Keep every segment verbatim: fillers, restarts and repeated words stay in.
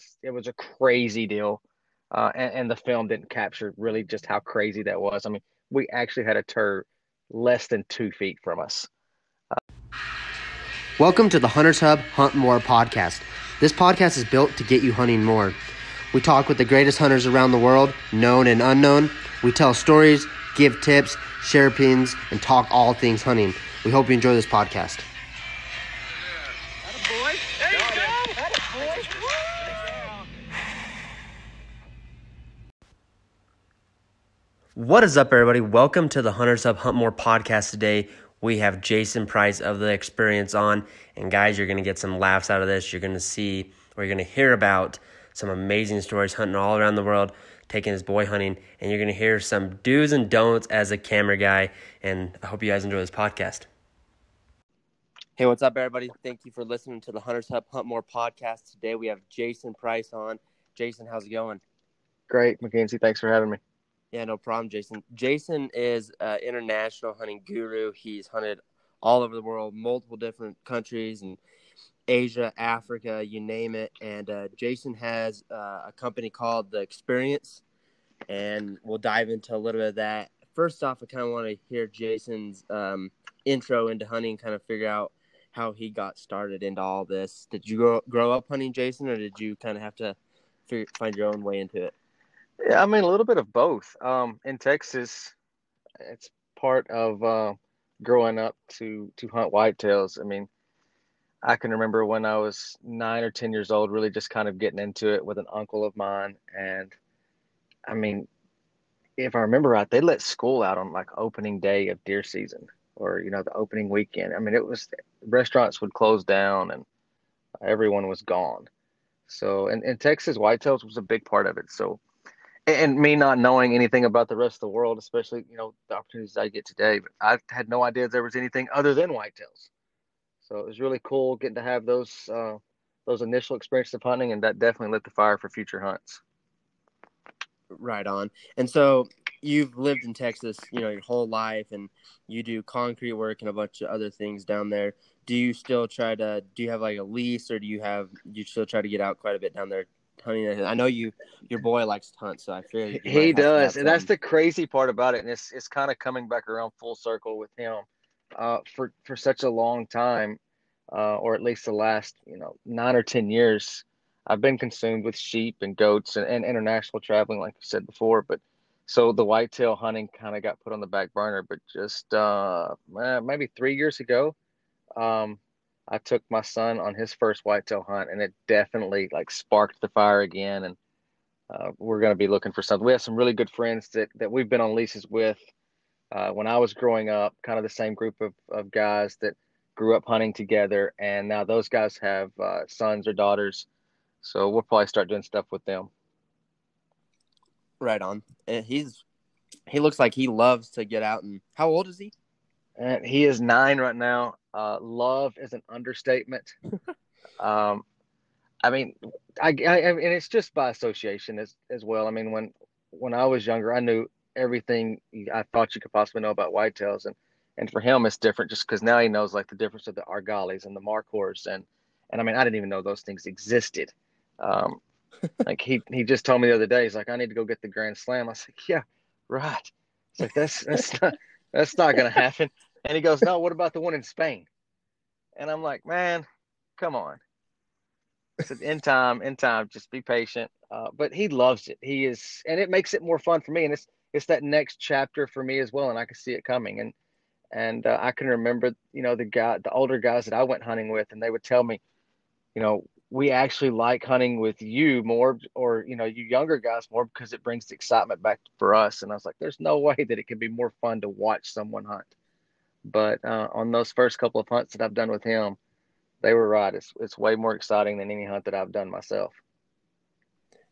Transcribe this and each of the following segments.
was it was a crazy deal. Uh, and, and the film didn't capture really just how crazy that was. I mean, we actually had a turd less than two feet from us. Uh, Welcome to the Hunters Hub Hunt More podcast. This podcast is built to get you hunting more. We talk with the greatest hunters around the world, known and unknown. We tell stories, give tips, share opinions, and talk all things hunting. We hope you enjoy this podcast. What is up, everybody? Welcome to the Hunters Hub Hunt More podcast. Today, we have Jason Price of The Experience on. And guys, you're going to get some laughs out of this. You're going to see, or you're going to hear about some amazing stories hunting all around the world, taking his boy hunting. And you're going to hear some do's and don'ts as a camera guy. And I hope you guys enjoy this podcast. Hey, what's up, everybody? Thank you for listening to the Hunters Hub Hunt More podcast. Today, we have Jason Price on. Jason, how's it going? Great, McKenzie. Thanks for having me. Yeah, no problem, Jason. Jason is an international hunting guru. He's hunted all over the world, multiple different countries, and Asia, Africa, you name it. And uh, Jason has uh, a company called The Experience, and we'll dive into a little bit of that. First off, I kind of want to hear Jason's um, intro into hunting, kind of figure out how he got started into all this. Did you grow, grow up hunting, Jason, or did you kind of have to figure, find your own way into it? Yeah, I mean, a little bit of both. Um, in Texas, it's part of uh, growing up to, to hunt whitetails. I mean, I can remember when I was nine or ten years old, really just kind of getting into it with an uncle of mine. And, I mean, if I remember right, they let school out on, like, opening day of deer season or, you know, the opening weekend. I mean, it was – restaurants would close down and everyone was gone. So, and in Texas, whitetails was a big part of it. So, and me not knowing anything about the rest of the world, especially, you know, the opportunities I get today, but I had no idea there was anything other than whitetails. So it was really cool getting to have those uh, those initial experiences of hunting, and that definitely lit the fire for future hunts. Right on. And so you've lived in Texas, you know, your whole life, and you do concrete work and a bunch of other things down there. Do you still try to – do you have, like, a lease, or do you have – you still try to get out quite a bit down there? Hunting, I know you, your boy likes to hunt, so I feel he does, and that's the crazy part about it. And it's it's kind of coming back around full circle with him. Uh, for for such a long time, uh, or at least the last you know nine or ten years, I've been consumed with sheep and goats and, and international traveling, like you said before. But so the whitetail hunting kind of got put on the back burner. But just uh, maybe three years ago, um. I took my son on his first whitetail hunt, and it definitely like sparked the fire again. And uh, we're going to be looking for something. We have some really good friends that, that we've been on leases with uh, when I was growing up, kind of the same group of, of guys that grew up hunting together. And now those guys have uh, sons or daughters. So we'll probably start doing stuff with them. Right on. And he's, he looks like he loves to get out. And how old is he? And he is nine right now. Uh, love is an understatement. um, I mean, I, I, and it's just by association as, as well. I mean, when, when I was younger, I knew everything I thought you could possibly know about whitetails. And, and for him, it's different just because now he knows like the difference of the argallies and the markhors. And, and I mean, I didn't even know those things existed. Um, like he, he just told me the other day, he's like, I need to go get the Grand Slam. I was like, yeah, right. It's like, that's, that's not, that's not going to happen. And he goes, no, what about the one in Spain? And I'm like, man, come on. I said, in time, in time, just be patient. Uh, but he loves it. He is, and it makes it more fun for me. And it's it's that next chapter for me as well. And I can see it coming. And and uh, I can remember, you know, the guy, the older guys that I went hunting with, and they would tell me, you know, we actually like hunting with you more, or, you know, you younger guys more, because it brings the excitement back for us. And I was like, there's no way that it can be more fun to watch someone hunt. But uh, on those first couple of hunts that I've done with him, they were right. It's it's way more exciting than any hunt that I've done myself.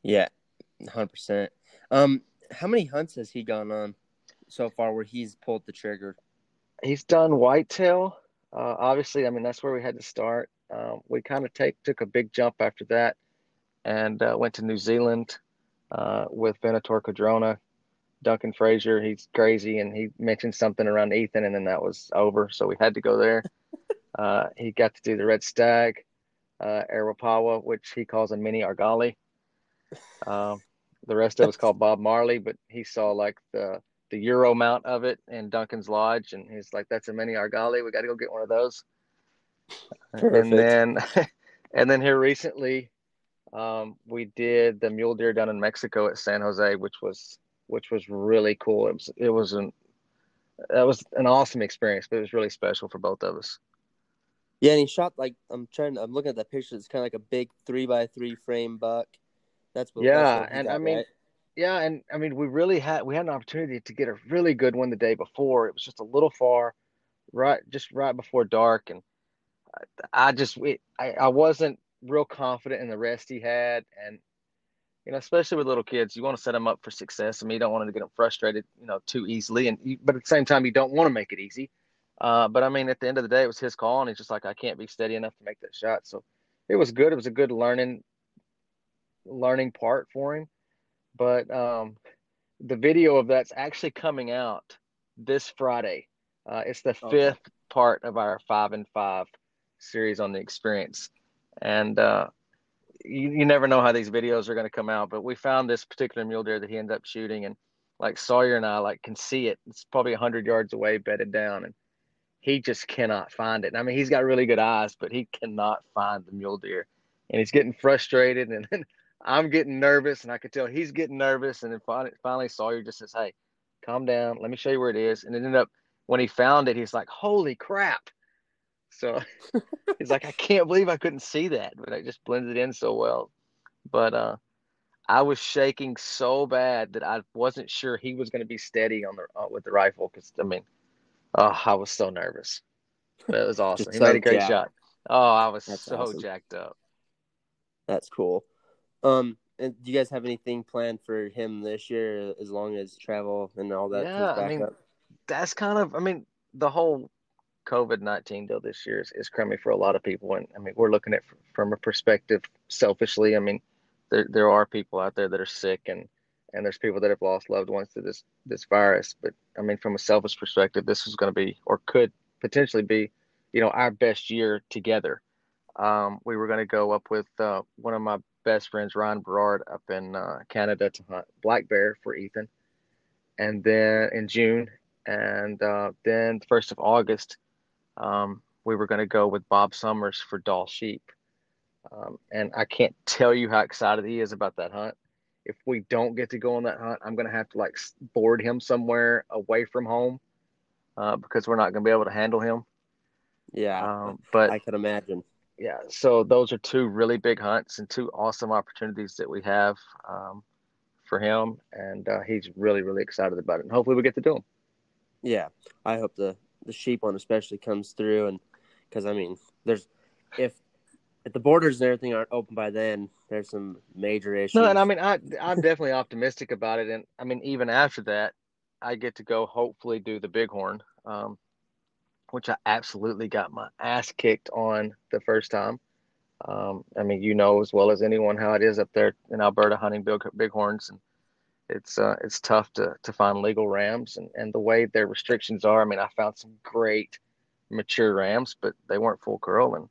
Yeah, one hundred percent. Um, how many hunts has he gone on so far where he's pulled the trigger? He's done whitetail. Uh, obviously, I mean, that's where we had to start. Uh, we kind of take took a big jump after that and uh, went to New Zealand uh, with Benator Cadrona. Duncan Frazier, he's crazy, and he mentioned something around Ethan, and then that was over, so we had to go there. uh, he got to do the Red Stag. uh, Arapawa, which he calls a mini argali. Um, the rest of us call Bob Marley, but he saw like the, the Euro mount of it in Duncan's Lodge. And he's like, that's a mini argali. We got to go get one of those. Perfect. And then, and then here recently, um, we did the mule deer down in Mexico at San Jose, which was, which was really cool. It was, it was an, that was an awesome experience, but it was really special for both of us. Yeah, and he shot like I'm trying. I'm looking at that picture. It's kind of like a big three by three frame buck. That's what, yeah, that's what and got, I mean, right? yeah, and I mean, we really had we had an opportunity to get a really good one the day before. It was just a little far, right? Just right before dark, and I, I just it, I I wasn't real confident in the rest he had, and you know, especially with little kids, you want to set them up for success. I mean, you don't want them to get them frustrated, you know, too easily, and you, but at the same time, you don't want to make it easy. Uh, but I mean, at the end of the day, it was his call, and he's just like, I can't be steady enough to make that shot. So it was good. It was a good learning, learning part for him. But um, the video of that's actually coming out this Friday. Uh, it's the okay. fifth part of our five and five series on the experience. And uh, you, you never know how these videos are going to come out, but we found this particular mule deer that he ended up shooting, and like Sawyer and I like can see it. It's probably a hundred yards away, bedded down. And he just cannot find it. I mean, he's got really good eyes, but he cannot find the mule deer. And he's getting frustrated, and then I'm getting nervous, and I could tell he's getting nervous. And then finally Sawyer just says, hey, calm down. Let me show you where it is. And it ended up, when he found it, he's like, holy crap. So he's like, I can't believe I couldn't see that. But I just blended in so well. But uh, I was shaking so bad that I wasn't sure he was going to be steady on the uh, with the rifle because, I mean, oh, I was so nervous. That was awesome. He so made a great jacked. shot. Oh, I was That's so awesome. jacked up. That's cool. Um, and do you guys have anything planned for him this year as long as travel and all that? Yeah, back I mean, up? that's kind of, I mean, the whole COVID nineteen deal this year is, is crummy for a lot of people. And I mean, we're looking at it from a perspective selfishly. I mean, there there are people out there that are sick, and And there's people that have lost loved ones to this this virus. But, I mean, from a selfish perspective, this is going to be or could potentially be, you know, our best year together. Um, we were going to go up with uh, one of my best friends, Ryan Berard, up in uh, Canada to hunt black bear for Ethan. And then in June and uh, then the first of August, um, we were going to go with Bob Summers for Dall sheep. Um, and I can't tell you how excited he is about that hunt. If we don't get to go on that hunt, I'm going to have to like board him somewhere away from home uh, because we're not going to be able to handle him. Yeah. Um, but I could imagine. Yeah. So those are two really big hunts and two awesome opportunities that we have um, for him. And uh, he's really, really excited about it. And hopefully we get to do them. Yeah. I hope the, the sheep one especially comes through. And because I mean, there's, if, If the borders and everything aren't open by then, there's some major issues. No, and I mean, I, I'm definitely optimistic about it. And, I mean, even after that, I get to go hopefully do the bighorn, um, which I absolutely got my ass kicked on the first time. Um, I mean, you know as well as anyone how it is up there in Alberta hunting big, bighorns. And it's uh, it's tough to, to find legal rams. And, and the way their restrictions are, I mean, I found some great mature rams, but they weren't full curl. And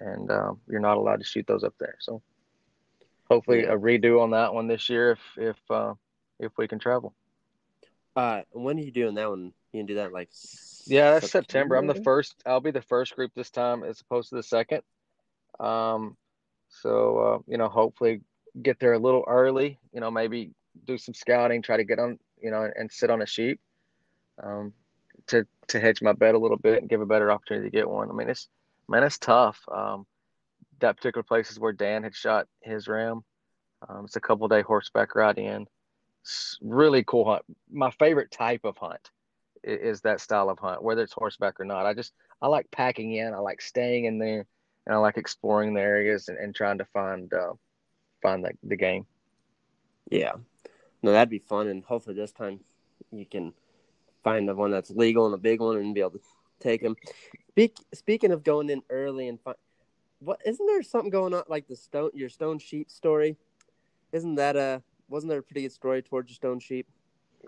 And um, you're not allowed to shoot those up there. So hopefully a redo on that one this year if if uh, if we can travel. Uh, when are you doing that one? You can do that like yeah, that's September. September. I'm the first. I'll be the first group this time as opposed to the second. Um, so uh, you know, hopefully get there a little early. You know, maybe do some scouting, try to get on. You know, and, and sit on a sheep. Um, to to hedge my bet a little bit and give a better opportunity to get one. I mean, it's. Man, it's tough. Um, that particular place is where Dan had shot his ram. Um, it's a couple-day horseback ride in. It's really cool hunt. My favorite type of hunt is, is that style of hunt, whether it's horseback or not. I just I like packing in. I like staying in there, and I like exploring the areas and, and trying to find uh, find the, the game. Yeah, no, that'd be fun, and hopefully this time you can find the one that's legal and a big one and be able to take him. Speak, speaking of going in early and fun, what isn't there something going on like the stone your stone sheep story? Isn't that a wasn't there a pretty good story towards your stone sheep?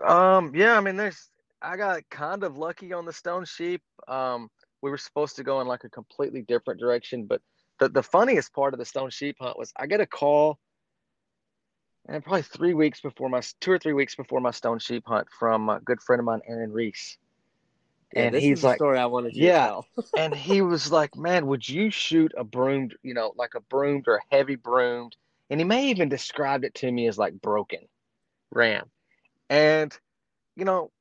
Um, yeah, I mean, there's I got kind of lucky on the stone sheep. Um, we were supposed to go in like a completely different direction, but the, the funniest part of the stone sheep hunt was I get a call, and probably three weeks before my two or three weeks before my stone sheep hunt, from a good friend of mine, Aaron Reese. And yeah, this he's is the like, story I wanted to yeah. tell. And he was like, man, would you shoot a broomed, you know, like a broomed or a heavy broomed? And he may even described it to me as like broken ram. And, you know,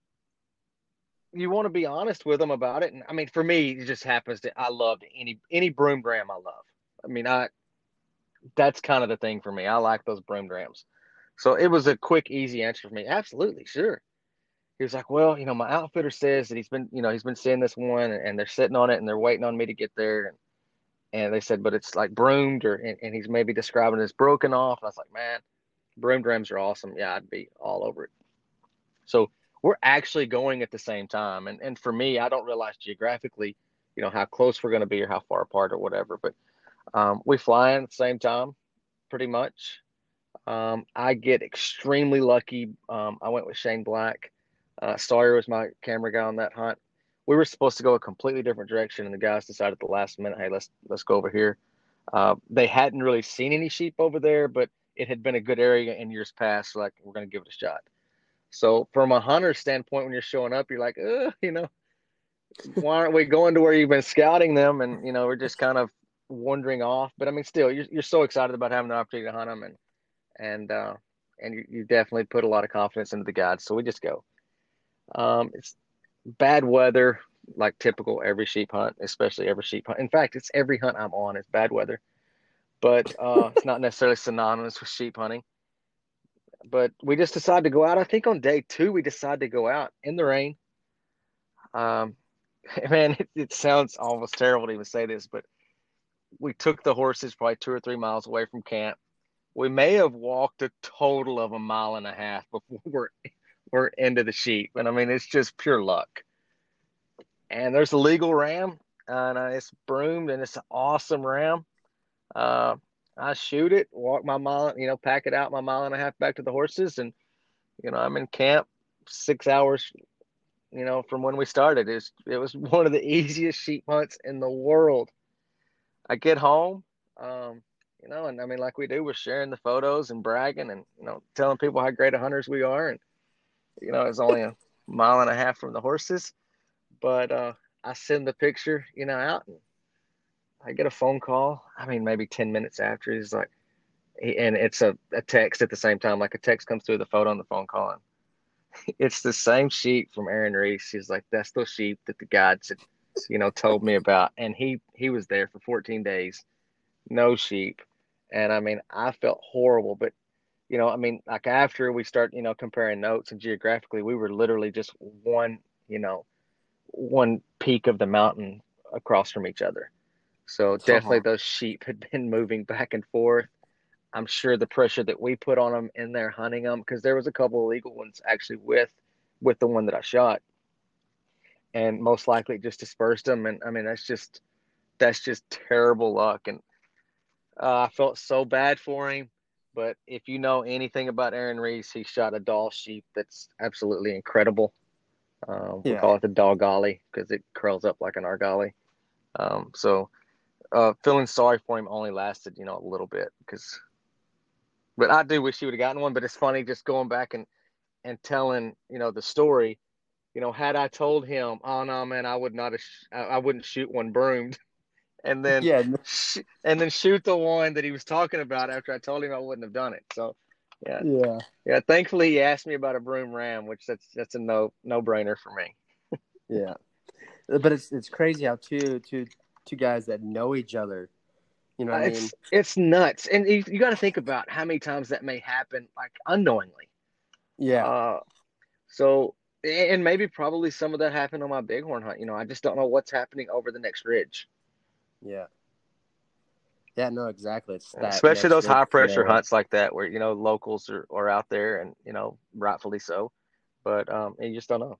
you want to be honest with them about it. And I mean, for me, it just happens that I loved any, any broomed ram I love. I mean, I, that's kind of the thing for me. I like those broomed rams. So it was a quick, easy answer for me. Absolutely. Sure. He was like, well, you know, my outfitter says that he's been, you know, he's been seeing this one, and, and they're sitting on it and they're waiting on me to get there. And, and they said, but it's like broomed, or, and, and he's maybe describing it as broken off. And I was like, man, broomed rams are awesome. Yeah. I'd be all over it. So we're actually going at the same time. And and for me, I don't realize geographically, you know, how close we're going to be or how far apart or whatever, but um, we fly in at the same time, pretty much. Um, I get extremely lucky. Um, I went with Shane Black. Uh, Sawyer was my camera guy on that hunt. We were supposed to go a completely different direction, and the guys decided at the last minute, hey, let's let's go over here. Uh, they hadn't really seen any sheep over there, but it had been a good area in years past. So like, we're going to give it a shot. So from a hunter's standpoint, when you're showing up, you're like, uh, you know, why aren't we going to where you've been scouting them? And, you know, we're just kind of wandering off. But I mean, still, you're, you're so excited about having the opportunity to hunt them. And, and, uh, and you, you definitely put a lot of confidence into the guides. So we just go. Um, it's bad weather, like typical every sheep hunt, especially every sheep hunt. In fact, it's every hunt I'm on. It's bad weather, but uh, it's not necessarily synonymous with sheep hunting. But we just decided to go out. I think on day two, we decided to go out in the rain. Um, man, it, it sounds almost terrible to even say this, but we took the horses probably two or three miles away from camp. We may have walked a total of a mile and a half before we're we're into the sheep. And I mean, it's just pure luck. And there's a legal ram, and uh, it's broomed, and it's an awesome ram. Uh, I shoot it, walk my mile, you know, pack it out my mile and a half back to the horses. And, you know, I'm in camp six hours, you know, from when we started. It was, it was one of the easiest sheep hunts in the world. I get home, um, you know, and I mean, like we do, we're sharing the photos and bragging and, you know, telling people how great of hunters we are. And, you know, it's only a mile and a half from the horses, but uh, I send the picture, you know, out, and I get a phone call. I mean, maybe ten minutes after, he's like, he, and it's a, a text at the same time. Like a text comes through the photo and the phone call, and it's the same sheep from Aaron Reese. He's like, that's the sheep that the guides had, you know, told me about. And he, he was there for fourteen days, no sheep. And I mean, I felt horrible, but you know, I mean, like after we start, you know, comparing notes and geographically, we were literally just one, you know, one peak of the mountain across from each other. So definitely those sheep had been moving back and forth. I'm sure the pressure that we put on them in there hunting them, because there was a couple of legal ones actually with, with the one that I shot, and most likely just dispersed them. And I mean, that's just, that's just terrible luck. And uh, I felt so bad for him. But if you know anything about Aaron Reese, he shot a doll sheep that's absolutely incredible. Um, yeah. We call it the doll golly because it curls up like an argali. Um, so uh, feeling sorry for him only lasted, you know, a little bit. Because, but I do wish he would have gotten one. But it's funny just going back and, and telling, you know, the story. You know, had I told him, oh, no, man, I would not have sh- I-, I wouldn't shoot one broomed. And then, yeah. sh- and then shoot the one that he was talking about after I told him I wouldn't have done it. So, yeah, yeah, yeah. Thankfully, he asked me about a broom ram, which that's that's a no no brainer for me. Yeah, but it's it's crazy how two two two guys that know each other, you know, what uh, I mean? it's it's nuts, and you, you got to think about how many times that may happen, like unknowingly. Yeah. Uh, so, and maybe probably some of that happened on my bighorn hunt. You know, I just don't know what's happening over the next ridge. Yeah. Yeah, no, exactly. It's that, especially those high pressure you know, hunts like that where, you know, locals are, are out there and, you know, rightfully so. But um, you just don't know.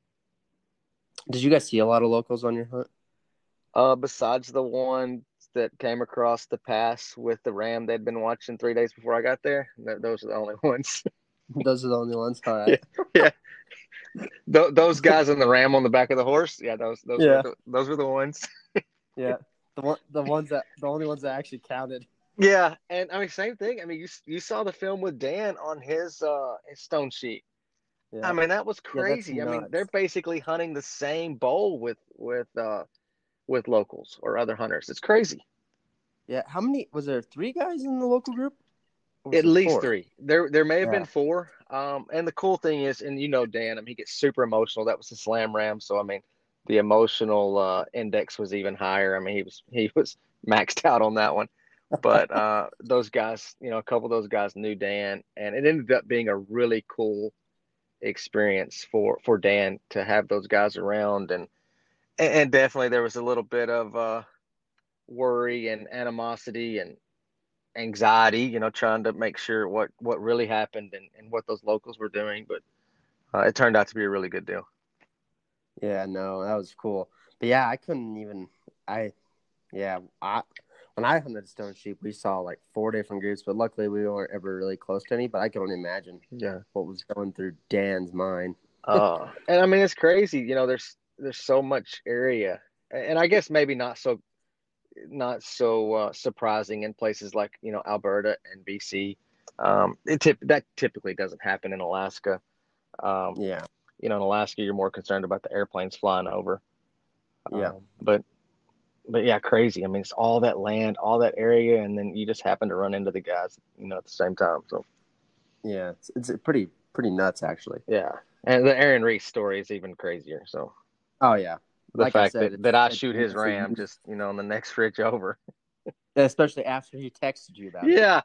Did you guys see a lot of locals on your hunt? Uh, besides the one that came across the pass with the ram they'd been watching three days before I got there, th- those are the only ones. Those are the only ones? All right. Yeah. yeah. Th- those guys and the ram on the back of the horse, yeah, those, those, yeah. Were, the, those were the ones. Yeah. The one, the ones that the only ones that actually counted. Yeah, and I mean, same thing. I mean, you you saw the film with Dan on his uh his stone sheet. Yeah. I mean, that was crazy. Yeah, I mean, they're basically hunting the same bowl with with uh with locals or other hunters. It's crazy. Yeah, how many was there? Three guys in the local group? At least four? three. There there may have yeah. been four. Um, and the cool thing is, and you know Dan, I mean, he gets super emotional. That was the slam ram, so I mean, the emotional uh, index was even higher. I mean, he was he was maxed out on that one. But uh, those guys, you know, a couple of those guys knew Dan, and it ended up being a really cool experience for, for Dan to have those guys around. And and definitely there was a little bit of uh, worry and animosity and anxiety, you know, trying to make sure what, what really happened and, and what those locals were doing. But uh, it turned out to be a really good deal. Yeah, no, that was cool. But yeah, I couldn't even, I, yeah, I, when I hunted stone sheep, we saw like four different groups, but luckily we weren't ever really close to any, but I could only imagine yeah. what was going through Dan's mind. uh, and I mean, it's crazy, you know, there's, there's so much area, and I guess maybe not so, not so uh, surprising in places like, you know, Alberta and B C. Um, it tip, that typically doesn't happen in Alaska. Um, yeah. You know, in Alaska, you're more concerned about the airplanes flying over. Yeah. Um, but, but yeah, crazy. I mean, it's all that land, all that area, and then you just happen to run into the guys, you know, at the same time. So, yeah, it's, it's pretty, pretty nuts, actually. Yeah. And the Aaron Reese story is even crazier. So, oh, yeah. The like fact I said, that, that I shoot his ram just, you know, on the next ridge over. Especially after he texted you about yeah.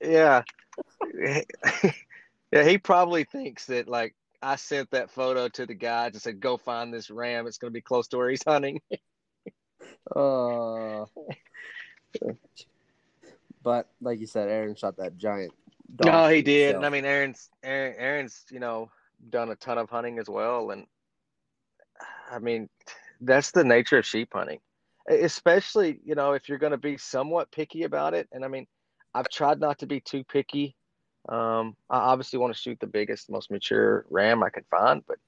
it. Yeah. Yeah. Yeah. He probably thinks that, like, I sent that photo to the guys and said, "Go find this ram. It's going to be close to where he's hunting." uh, but like you said, Aaron shot that giant dog. No, he did. So. And I mean, Aaron's Aaron, Aaron's you know, done a ton of hunting as well, and I mean, that's the nature of sheep hunting, especially, you know, if you're going to be somewhat picky about it. And I mean, I've tried not to be too picky. Um, I obviously want to shoot the biggest, most mature ram I could find, but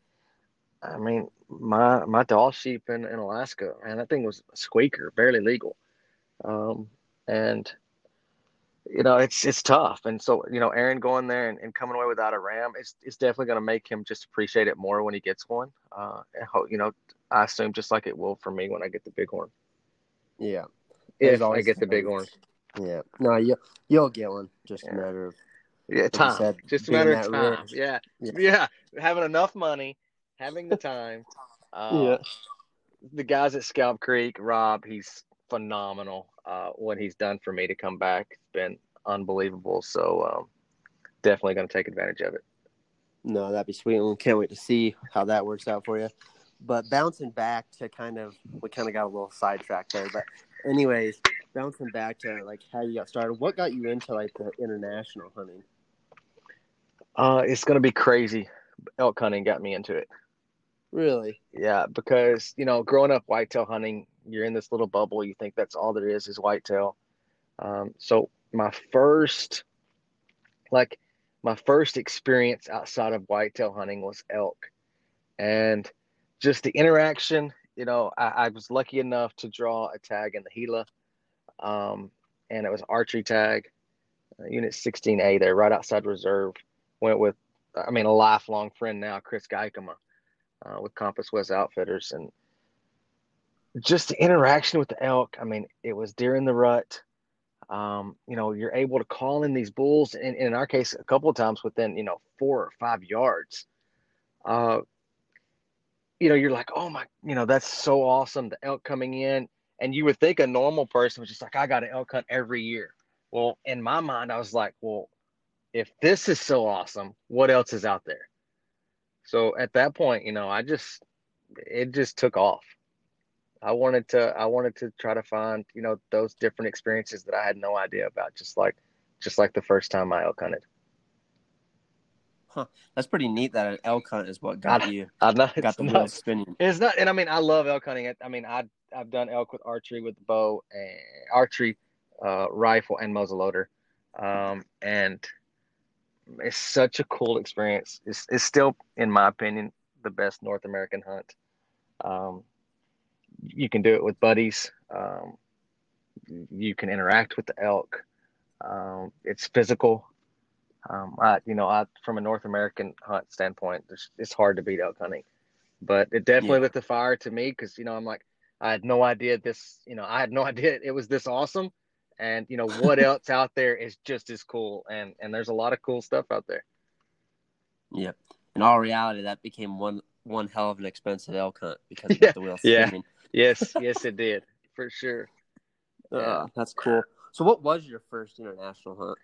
I mean, my, my Dall sheep in, in Alaska, and that thing was a squeaker, barely legal. Um, and you know, it's, it's tough. And so, you know, Aaron going there and, and coming away without a ram, it's, it's definitely going to make him just appreciate it more when he gets one. Uh, and ho- you know, I assume just like it will for me when I get the bighorn. Yeah. If I get the bighorn. Yeah. No, you, you'll get one. Just yeah. a matter of. Yeah, time. Said, just a matter of time. Yeah. yeah, yeah. Having enough money, having the time. Uh, yeah. The guys at Scalp Creek, Rob, he's phenomenal. Uh, what he's done for me to come back has been unbelievable. So um, definitely going to take advantage of it. No, that'd be sweet. We can't wait to see how that works out for you. But bouncing back to kind of, we kind of got a little sidetracked there. But anyways, bouncing back to like how you got started. What got you into like the international hunting? Uh, it's going to be crazy. Elk hunting got me into it. Really? Yeah, because, you know, growing up whitetail hunting, you're in this little bubble. You think that's all there is is whitetail. Um, so my first, like, my first experience outside of whitetail hunting was elk. And just the interaction, you know, I, I was lucky enough to draw a tag in the Gila. Um, and it was archery tag, uh, Unit sixteen A there, right outside reserve. Went with, I mean, a lifelong friend now, Chris Gicoma, uh, with Compass West Outfitters. And just the interaction with the elk, I mean, it was deer in the rut. Um, you know, you're able to call in these bulls, and, and in our case, a couple of times within, you know, four or five yards. Uh, you know, you're like, oh, my, you know, that's so awesome, the elk coming in. And you would think a normal person was just like, I got to elk hunt every year. Well, in my mind, I was like, well, if this is so awesome, what else is out there? So at that point, you know, I just, it just took off. I wanted to, I wanted to try to find, you know, those different experiences that I had no idea about, just like, just like the first time I elk hunted. Huh. That's pretty neat that an elk hunt is what got I, you. I know. Got the wheels spinning. It's not, and I mean, I love elk hunting. I mean, I, I've done elk with archery with the bow, and archery, uh, rifle and muzzleloader. Um, and, It's such a cool experience. It's it's still, in my opinion, the best North American hunt. Um, you can do it with buddies. Um, you can interact with the elk. Um, it's physical. Um, I, you know, I, from a North American hunt standpoint, it's, it's hard to beat elk hunting, but it definitely yeah. lit the fire to me. Cause you know, I'm like, I had no idea this, you know, I had no idea it was this awesome. And you know, what else out there is just as cool. And, and there's a lot of cool stuff out there. Yeah. In all reality, that became one, one hell of an expensive elk hunt because of yeah. the wheel spinning. Yeah. I mean. Yes. Yes, it did for sure. Yeah. Uh, that's cool. So what was your first international hunt?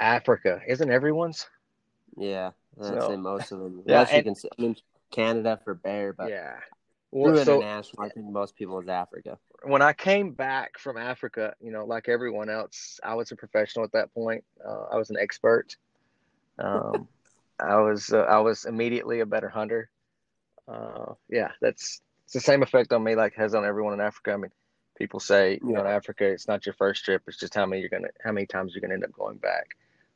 Africa, isn't everyone's? Yeah, I'd so, say most of them. Yeah, and, you can say, I mean, Canada for bear, but yeah, well, so, international, I think most people is Africa. When I came back from Africa, you know, like everyone else, I was a professional at that point. Uh, I was an expert. Um, I was uh, I was immediately a better hunter. Uh, yeah, that's it's the same effect on me like it has on everyone in Africa. I mean, people say, you yeah. know, in Africa, it's not your first trip; it's just how many you're gonna how many times you're gonna end up going back.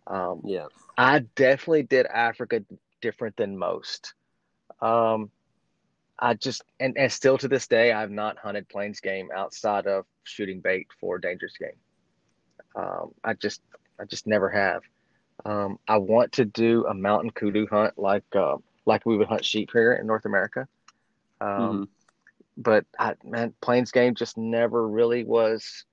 Um, yeah, I definitely did Africa different than most. Um, I just, and, and still to this day, I've not hunted plains game outside of shooting bait for dangerous game. Um, I just, I just never have. Um, I want to do a mountain kudu hunt like, uh, like we would hunt sheep here in North America. Um, mm-hmm. but I, man, plains game just never really was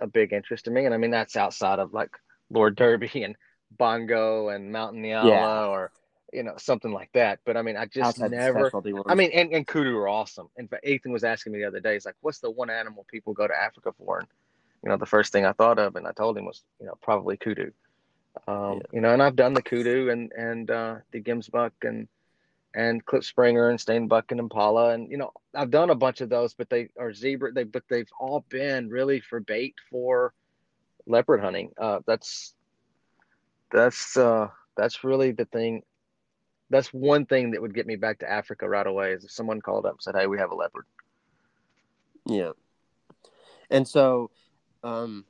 a big interest to me. And I mean, that's outside of like Lord Derby and Bongo and Mountain Nyala yeah. or, you know, something like that. But I mean, I just outside never, I mean, and, and kudu are awesome. In fact, Ethan was asking me the other day, he's like, what's the one animal people go to Africa for? And, you know, the first thing I thought of, and I told him was, you know, probably kudu. Um, yeah. You know, and I've done the kudu and, and, uh, the Gemsbuck and, and Clip Springer and Steinbuck and Impala. And, you know, I've done a bunch of those, but they are zebra. They, but they've all been really for bait for leopard hunting. Uh, that's, that's, uh, that's really the thing. That's one thing that would get me back to Africa right away is if someone called up and said, hey, we have a leopard. Yeah. And so, um,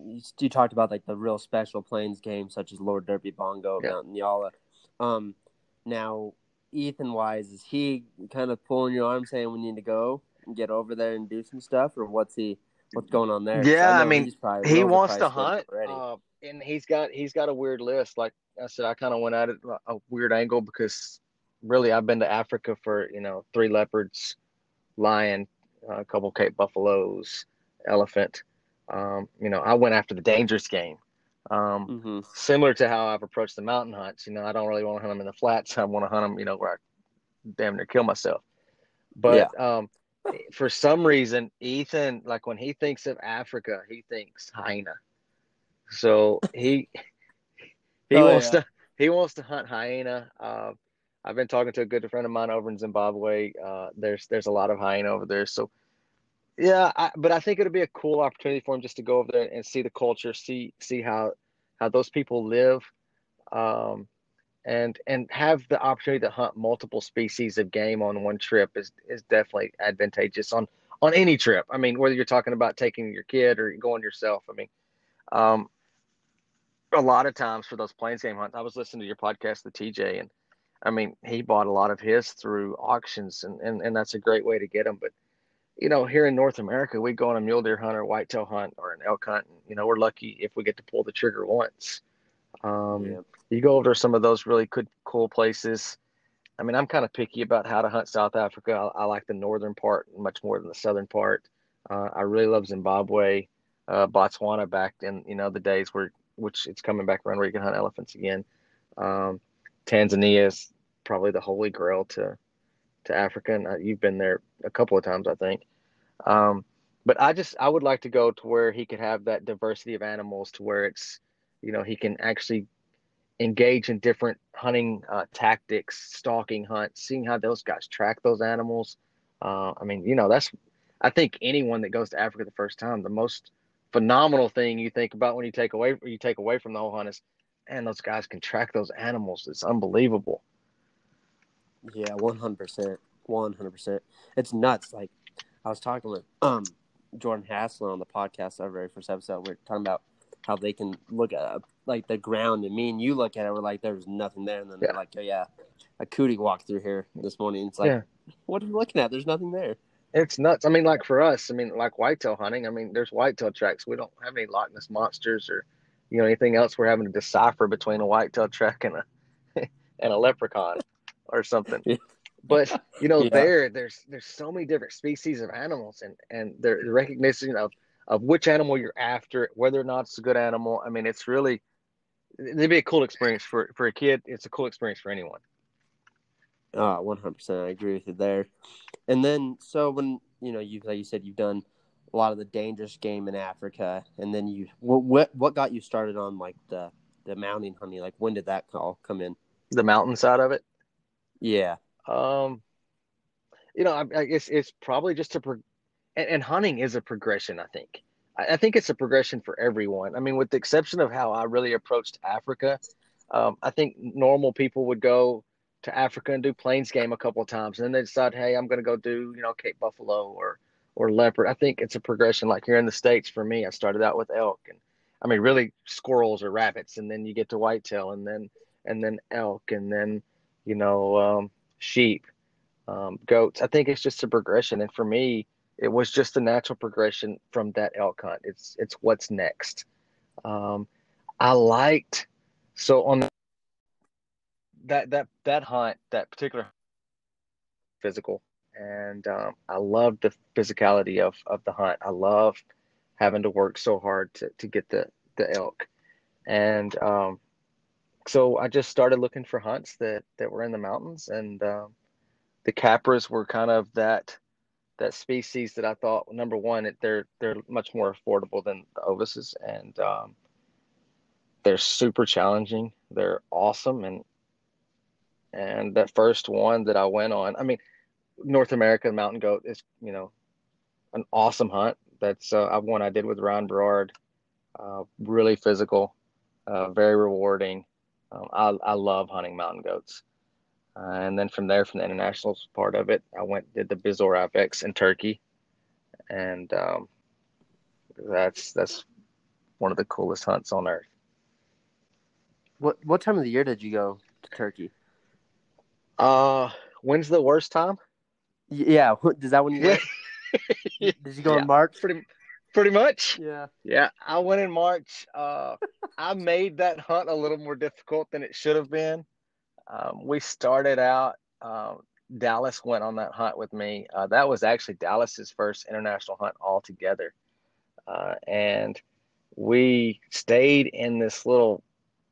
you, you talked about like the real special plains games, such as Lord Derby, Bongo, yeah. Mountain Nyala. Um, now Ethan wise, is he kind of pulling your arm saying we need to go and get over there and do some stuff, or what's he, what's going on there? Yeah. I, I mean, he wants to hunt uh, and he's got, he's got a weird list. Like I said, I kind of went at it a weird angle because really I've been to Africa for, you know, three leopards, lion, a couple of Cape buffaloes, elephant. Um, you know, I went after the dangerous game. Um, mm-hmm. Similar to how I've approached the mountain hunts, you know, I don't really want to hunt them in the flats. I want to hunt them, you know, where I damn near kill myself. But yeah. um, for some reason, Ethan, like when he thinks of Africa, he thinks hyena. So he he oh, wants yeah. to he wants to hunt hyena. Uh, I've been talking to a good friend of mine over in Zimbabwe. Uh, there's there's a lot of hyena over there, so. Yeah, I, but I think it'll be a cool opportunity for him just to go over there and see the culture, see see how how those people live, um, and and have the opportunity to hunt multiple species of game on one trip is is definitely advantageous on on any trip. I mean, whether you're talking about taking your kid or going yourself. I mean, um, a lot of times for those plains game hunts, I was listening to your podcast, the T J, and I mean, he bought a lot of his through auctions, and and, and that's a great way to get them, but. You know, here in North America, we go on a mule deer hunt or whitetail hunt or an elk hunt. And, you know, we're lucky if we get to pull the trigger once. Um, yeah. You go over to some of those really good, cool places. I mean, I'm kind of picky about how to hunt South Africa. I, I like the northern part much more than the southern part. Uh, I really love Zimbabwe, uh, Botswana back in, you know, the days where, which it's coming back around where you can hunt elephants again. Um, Tanzania is probably the holy grail to to Africa, and you've been there a couple of times, I think. Um, but I just, I would like to go to where he could have that diversity of animals to where it's, you know, he can actually engage in different hunting uh, tactics, stalking hunts, seeing how those guys track those animals. Uh, I mean, you know, that's, I think anyone that goes to Africa the first time, the most phenomenal thing you think about when you take away, you take away from the whole hunt is, man, those guys can track those animals. It's unbelievable. Yeah, one hundred percent, one hundred percent. It's nuts. Like I was talking with um Jordan Hassler on the podcast, our very first episode. We we're talking about how they can look at like the ground, and me and you look at it. We're like, there's nothing there, and then yeah. they're like, oh yeah, a cootie walked through here this morning. It's like, yeah. what are you looking at? There's nothing there. It's nuts. I mean, like for us, I mean, like whitetail hunting, I mean, there's whitetail tracks. We don't have any Loch Ness monsters or, you know, anything else we're having to decipher between a whitetail track and a and a leprechaun or something. Yeah. But, you know, yeah. there, there's there's so many different species of animals, and, and the recognition of, of which animal you're after, whether or not it's a good animal. I mean, it's really, it'd be a cool experience for, for a kid. It's a cool experience for anyone. Ah, oh, one hundred percent. I agree with you there. And then, so when, you know, you like you said, you've done a lot of the dangerous game in Africa, and then you, what what, what got you started on, like, the, the mountain hunting? Like, when did that all come in? The mountain side of it? Yeah. Um, you know, I, I guess it's probably just a, pro- and, and hunting is a progression, I think. I, I think it's a progression for everyone. I mean, with the exception of how I really approached Africa, um, I think normal people would go to Africa and do plains game a couple of times, and then they decide, hey, I'm going to go do, you know, Cape Buffalo or, or leopard. I think it's a progression. Like here in the States, for me, I started out with elk, and I mean, really squirrels or rabbits, and then you get to whitetail, and then, and then elk, and then, you know, um, sheep, um, goats. I think it's just a progression. And for me, it was just a natural progression from that elk hunt. It's, it's what's next. Um, I liked, so on the, That that that hunt, that particular physical, and um, I loved the physicality of, of the hunt. I loved having to work so hard to, to get the, the elk, and um, so I just started looking for hunts that, that were in the mountains, and um, the capras were kind of that that species that I thought, number one, it, they're they're much more affordable than the ovises, and um, they're super challenging. They're awesome. And And that first one that I went on, I mean, North America, the mountain goat is, you know, an awesome hunt. That's uh, one I did with Ryan Berard. Uh, really physical, uh, very rewarding. Um, I, I love hunting mountain goats. Uh, and then from there, from the international part of it, I went did the Bizor Ibex in Turkey, and um, that's that's one of the coolest hunts on earth. What what time of the year did you go to Turkey? Uh, when's the worst time? Yeah, is that when you went? Did you go yeah, in March? Pretty, pretty much. Yeah, yeah. I went in March. Uh, I made that hunt a little more difficult than it should have been. Um, we started out. Uh, Dallas went on that hunt with me. Uh, that was actually Dallas's first international hunt altogether, uh, and we stayed in this little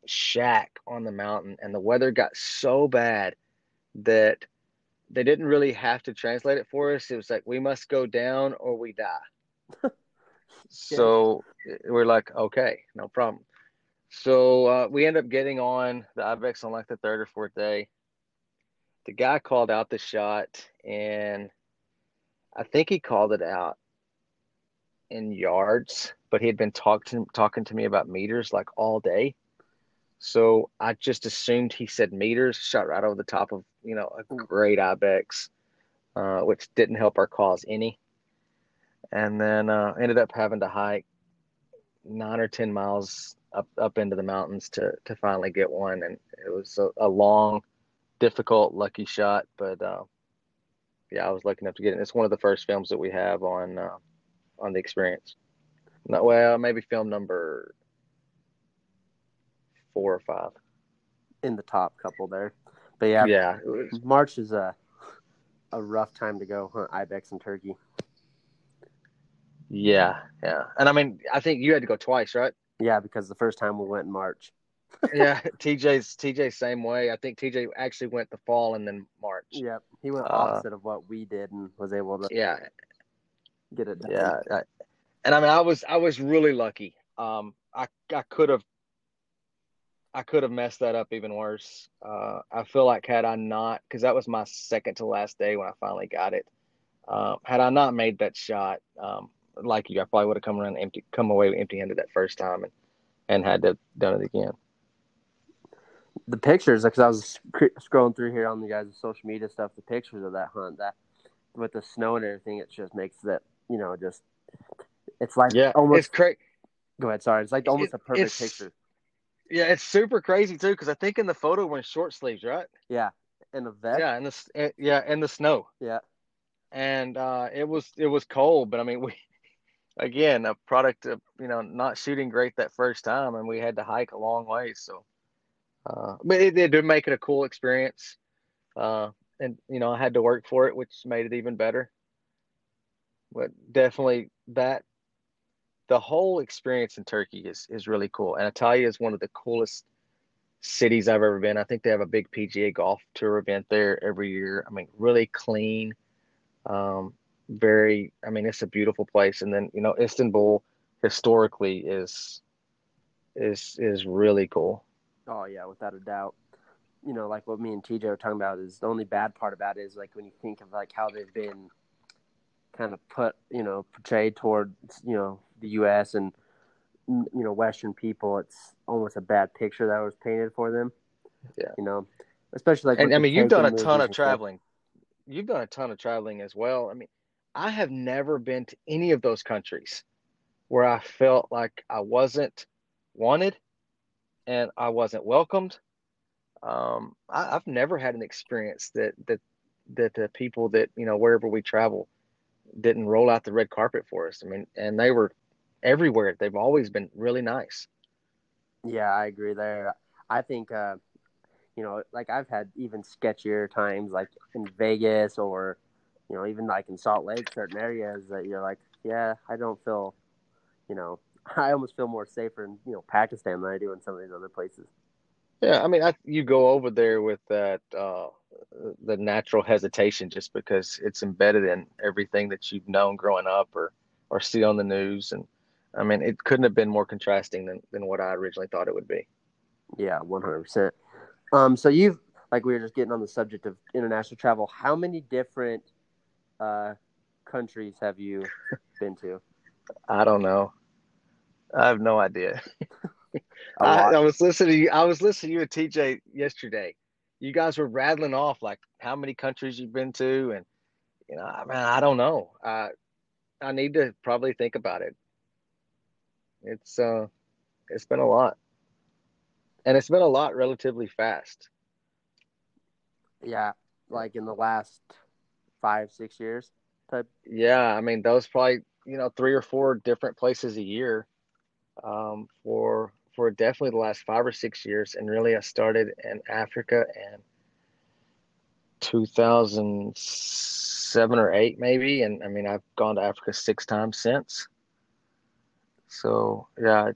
shack on the mountain, and the weather got so bad that they didn't really have to translate it for us. It was like, we must go down or we die. So we're like, okay, no problem. So uh, we end up getting on the Ibex on like the third or fourth day. The guy called out the shot, and I think he called it out in yards, but he had been talk to, talking to me about meters like all day. So I just assumed he said meters, shot right over the top of, you know, a great Ibex, uh, which didn't help our cause any. And then uh, ended up having to hike nine or ten miles up, up into the mountains to, to finally get one. And it was a, a long, difficult, lucky shot. But, uh, yeah, I was lucky enough to get it. And it's one of the first films that we have on uh, on The Experience. Not, well, maybe film number four or five in the top couple there, but yeah, yeah. March is a a rough time to go hunt ibex in Turkey. Yeah, yeah, and I mean, I think you had to go twice, right? Yeah, because the first time we went in March. Yeah, TJ's T J same way. I think T J actually went the fall and then March. Yeah, he went opposite uh, of what we did and was able to yeah get it done. Yeah, I, and I mean, I was I was really lucky. Um, I I could have. I could have messed that up even worse. Uh, I feel like had I not, because that was my second to last day when I finally got it. Uh, had I not made that shot, um, like you, I probably would have come around empty, come away empty-handed that first time, and, and had to have done it again. The pictures, because I was sc- scrolling through here on the guys' social media stuff, the pictures of that hunt, that with the snow and everything, it just makes that, you know, just it's like yeah, almost. It's cra- Go ahead, sorry. It's like almost it, a perfect picture. Yeah, it's super crazy too, because I think in the photo we're in short sleeves, right? Yeah, in the vest. Yeah, in the yeah, in the snow. Yeah, and uh, it was it was cold. But I mean, we again a product of you know not shooting great that first time, and we had to hike a long way. So, uh, but it, it did make it a cool experience, uh, and you know I had to work for it, which made it even better. But definitely that the whole experience in Turkey is is really cool, and Antalya is one of the coolest cities I've ever been. I think they have a big P G A golf tour event there every year. I mean, really clean, um, very, I mean, it's a beautiful place. And then, you know, Istanbul historically is, is, is really cool. Oh yeah. Without a doubt. You know, like what me and T J were talking about is the only bad part about it is like, when you think of like how they've been kind of put, you know, portrayed toward, you know, the U S and, you know, Western people, it's almost a bad picture that was painted for them. Yeah. You know, especially like, and I mean, you've done a ton of traveling. Stuff. You've done a ton of traveling as well. I mean, I have never been to any of those countries where I felt like I wasn't wanted and I wasn't welcomed. Um, I, I've never had an experience that, that, that the people that, you know, wherever we travel didn't roll out the red carpet for us. I mean, and they were, everywhere they've always been really nice. Yeah, I agree there. I think uh you know, like I've had even sketchier times like in Vegas or you know, even like in Salt Lake, certain areas that you're like, yeah, I don't feel, you know, I almost feel more safer in, you know, Pakistan than I do in some of these other places. Yeah, I mean, I, you go over there with that uh the natural hesitation just because it's embedded in everything that you've known growing up or or see on the news. And I mean, it couldn't have been more contrasting than, than what I originally thought it would be. Yeah, one hundred percent. Um, so you've, like we were just getting on the subject of international travel, how many different uh, countries have you been to? I don't know. I have no idea. I, I was listening to you, I was listening to you and T J yesterday. You guys were rattling off like how many countries you've been to. And, you know, I mean, I don't know. I, I need to probably think about it. It's uh, it's been a lot, and it's been a lot relatively fast. Yeah, like in the last five, six years. Type. Yeah, I mean, those probably you know three or four different places a year, um, for for definitely the last five or six years, and really I started in Africa in two thousand seven or eight maybe, and I mean I've gone to Africa six times since. So, yeah,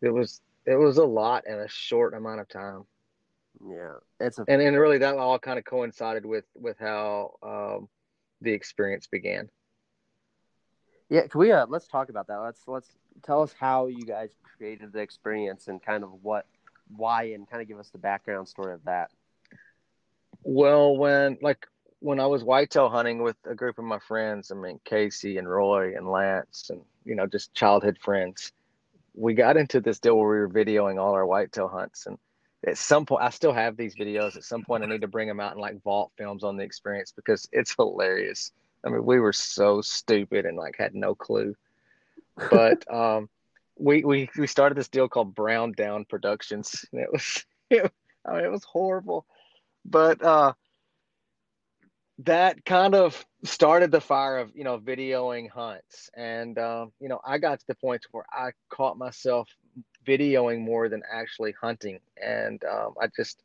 it was it was a lot in a short amount of time. Yeah. It's a- and and really that all kind of coincided with, with how um, the experience began. Yeah, can we uh, let's talk about that. Let's let's tell us how you guys created the experience and kind of what why and kind of give us the background story of that. Well, when like when I was whitetail hunting with a group of my friends, I mean, Casey and Roy and Lance and, you know, just childhood friends, we got into this deal where we were videoing all our whitetail hunts. And at some point, I still have these videos. At some point, I need to bring them out and like vault films on the experience because it's hilarious. I mean, we were so stupid and like had no clue. But um, we, we, we started this deal called Brown Down Productions. And it was, it, I mean, it was horrible. But, uh, that kind of started the fire of, you know, videoing hunts. And, um, you know, I got to the point where I caught myself videoing more than actually hunting. And um, I just,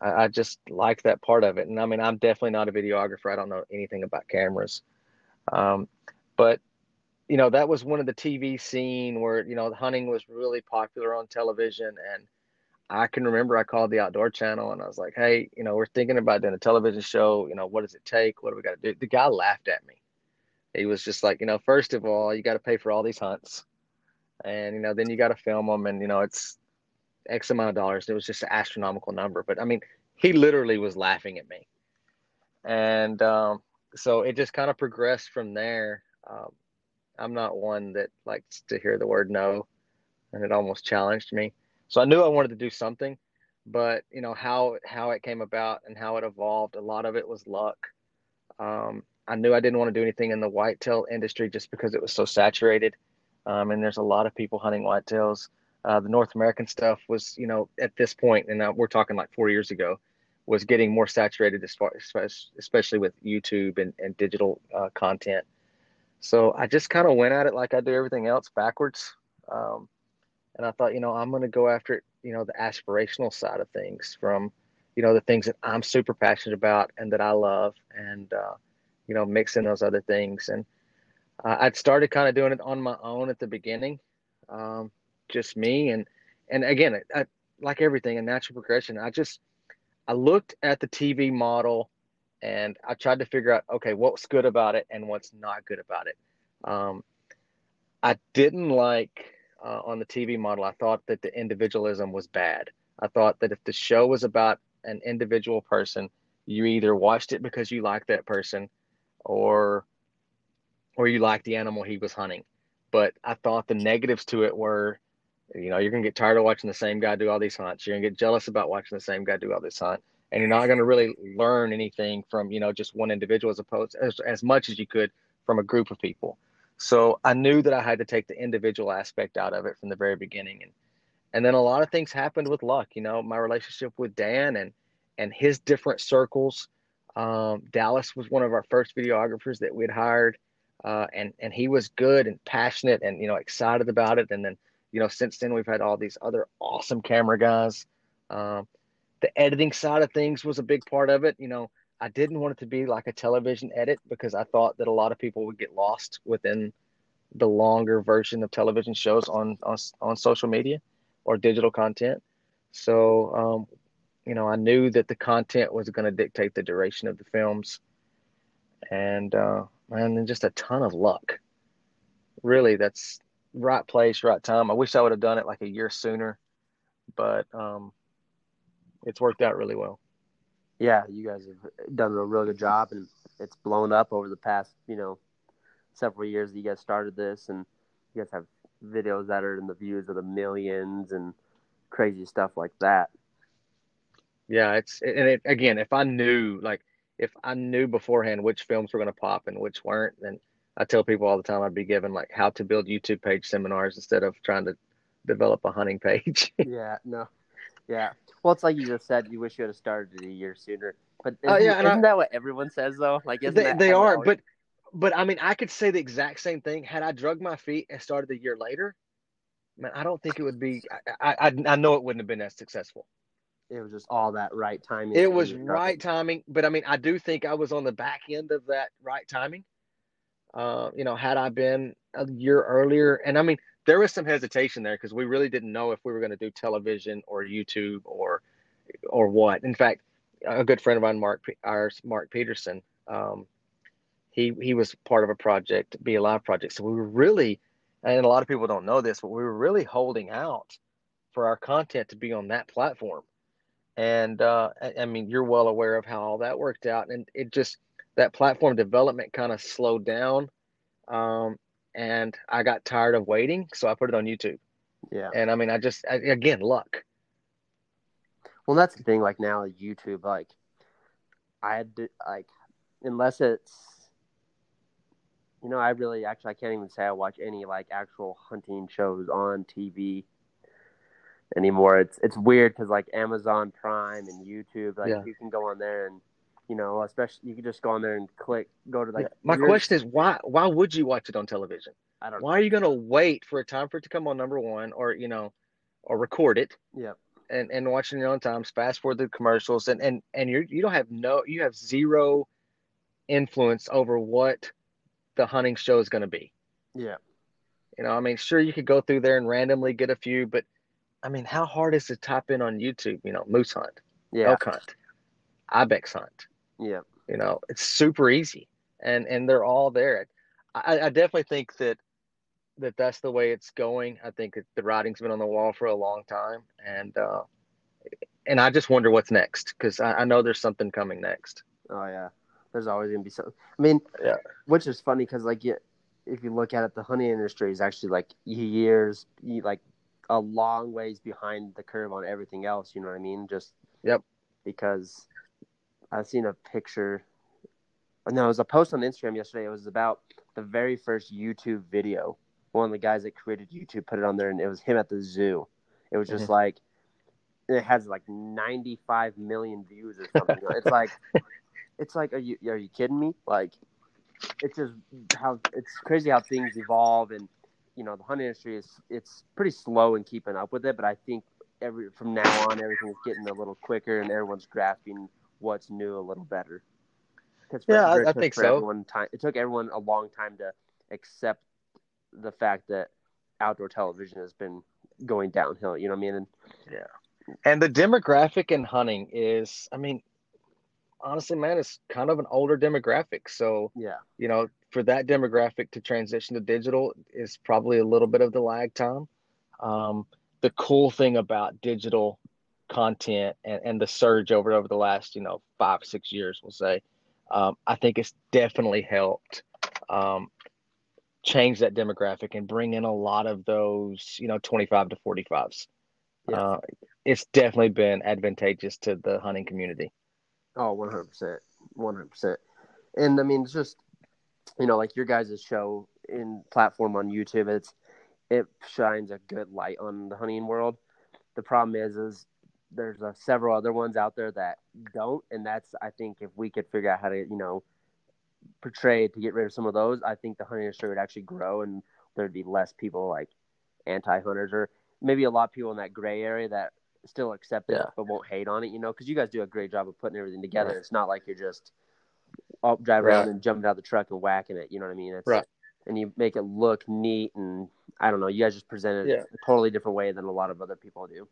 I, I just liked that part of it. And I mean, I'm definitely not a videographer. I don't know anything about cameras. Um, but, you know, that was one of the T V scene where, you know, hunting was really popular on television. And I can remember I called the Outdoor Channel and I was like, hey, you know, we're thinking about doing a television show. You know, what does it take? What do we got to do? The guy laughed at me. He was just like, you know, first of all, you got to pay for all these hunts. And, you know, then you got to film them. And, you know, it's X amount of dollars. It was just an astronomical number. But, I mean, he literally was laughing at me. And um, so it just kind of progressed from there. Um, I'm not one that likes to hear the word no. And it almost challenged me. So I knew I wanted to do something, but you know, how, how it came about and how it evolved. A lot of it was luck. Um, I knew I didn't want to do anything in the whitetail industry just because it was so saturated. Um, and there's a lot of people hunting whitetails. Uh, the North American stuff was, you know, at this point, and we're talking like four years ago, was getting more saturated, as far, especially with YouTube and, and digital uh, content. So I just kind of went at it like I do everything else, backwards. Um, and I thought, you know, I'm going to go after it, you know, the aspirational side of things, from, you know, the things that I'm super passionate about and that I love, and, uh, you know, mix in those other things. And uh, I'd started kind of doing it on my own at the beginning, um, just me. And, and again, I, I, like everything in natural progression, I just, I looked at the T V model and I tried to figure out, okay, what's good about it and what's not good about it. Um, I didn't like uh, on the T V model, I thought that the individualism was bad. I thought that if the show was about an individual person, you either watched it because you liked that person, or or you liked the animal he was hunting. But I thought the negatives to it were, you know, you're going to get tired of watching the same guy do all these hunts. You're going to get jealous about watching the same guy do all this hunt. And you're not going to really learn anything from, you know, just one individual, as opposed as, as much as you could from a group of people. So I knew that I had to take the individual aspect out of it from the very beginning. And and then a lot of things happened with luck, you know, my relationship with Dan and and his different circles. Um, Dallas was one of our first videographers that we'd hired, uh, and, and he was good and passionate and, you know, excited about it. And then, you know, since then we've had all these other awesome camera guys. Um, the editing side of things was a big part of it. You know, I didn't want it to be like a television edit, because I thought that a lot of people would get lost within the longer version of television shows on, on, on social media or digital content. So, um, you know, I knew that the content was going to dictate the duration of the films, and, uh, and just a ton of luck. Really, that's right place, right time. I wish I would have done it like a year sooner, but um, it's worked out really well. Yeah, you guys have done a really good job, and it's blown up over the past, you know, several years that you guys started this, and you guys have videos that are in the views of the millions and crazy stuff like that. Yeah, it's, and it, again, if I knew, like, if I knew beforehand which films were going to pop and which weren't, then I tell people all the time I'd be giving, like, how to build YouTube page seminars instead of trying to develop a hunting page. Yeah, no. Yeah. Well, it's like you just said, you wish you had started it a year sooner. But isn't, uh, yeah, isn't I, that what everyone says, though? Like, isn't They, that they are, always... but, but, I mean, I could say the exact same thing. Had I drug my feet and started a year later, man, I don't think it would be I, – I, I know it wouldn't have been as successful. It was just all that right timing. It was right timing. But, I mean, I do think I was on the back end of that right timing. Uh, you know, had I been a year earlier. And, I mean, there was some hesitation there because we really didn't know if we were going to do television or YouTube or or what. In fact, a good friend of mine, Mark, our, Mark Peterson, um, he he was part of a project, Be Alive Project. So we were really, and a lot of people don't know this, but we were really holding out for our content to be on that platform. And, uh, I, I mean, you're well aware of how all that worked out. And it just, that platform development kind of slowed down. Um, and I got tired of waiting, so I put it on YouTube. Yeah. And, I mean, I just, I, again, luck. Well, that's the thing, like, now YouTube, like, I had to, like, unless it's, you know, I really, actually, I can't even say I watch any, like, actual hunting shows on T V anymore. It's it's weird because, like, Amazon Prime and YouTube, like, yeah, you can go on there and, you know, especially you can just go on there and click, go to, like. Yeah. My your... question is, why why would you watch it on television? I don't. Why know. Are you going to wait for a time for it to come on, number one, or, you know, or record it? Yeah. And and watching it on times, fast forward the commercials, and and and you you don't have no you have zero influence over what the hunting show is going to be. Yeah. You know, I mean, sure, you could go through there and randomly get a few, but. I mean, how hard is to type in on YouTube, you know, moose hunt, yeah, elk hunt, ibex hunt? Yeah. You know, it's super easy, and, and they're all there. I, I definitely think that, that that's the way it's going. I think that the writing's been on the wall for a long time, and, uh, and I just wonder what's next. 'Cause I, I know there's something coming next. Oh yeah. There's always going to be something. I mean, yeah. Which is funny. 'Cause like, you, if you look at it, the hunting industry is actually like years, like, a long ways behind the curve on everything else, you know what I mean? Just yep. Because I've seen a picture. No, it was a post on Instagram yesterday. It was about the very first YouTube video. One of the guys that created YouTube put it on there, and it was him at the zoo. It was just mm-hmm. like it has like ninety-five million views or something. It's like, it's like, are you are you kidding me? Like, it's just how it's crazy how things evolve, and you know the hunting industry is it's pretty slow in keeping up with it. But I think every from now on, everything's getting a little quicker, and everyone's grasping what's new a little better. Because yeah, I, I think so. Everyone, time, it took everyone a long time to accept the fact that outdoor television has been going downhill. You know what I mean? And, yeah. And the demographic in hunting is, I mean, honestly, man, it's kind of an older demographic. So, yeah, you know, for that demographic to transition to digital is probably a little bit of the lag time. Um, the cool thing about digital content and, and the surge over over the last, you know, five, six years, we'll say, um, I think it's definitely helped um, change that demographic and bring in a lot of those, you know, twenty-five to forty-fives. Yeah. Uh, it's definitely been advantageous to the hunting community. Oh, one hundred percent. one hundred percent. And I mean, it's just, you know, like your guys' show in platform on YouTube, it's, it shines a good light on the hunting world. The problem is, is there's uh, several other ones out there that don't. And that's, I think if we could figure out how to, you know, portray to get rid of some of those, I think the hunting industry would actually grow and there'd be less people like anti-hunters or maybe a lot of people in that gray area that still accept it, yeah, but won't hate on it, you know, because you guys do a great job of putting everything together. Right. It's not like you're just up, drive around right. and jumping out of the truck and whacking it. You know what I mean? It's, right. And you make it look neat. And I don't know, you guys just present it yeah. a totally different way than a lot of other people do.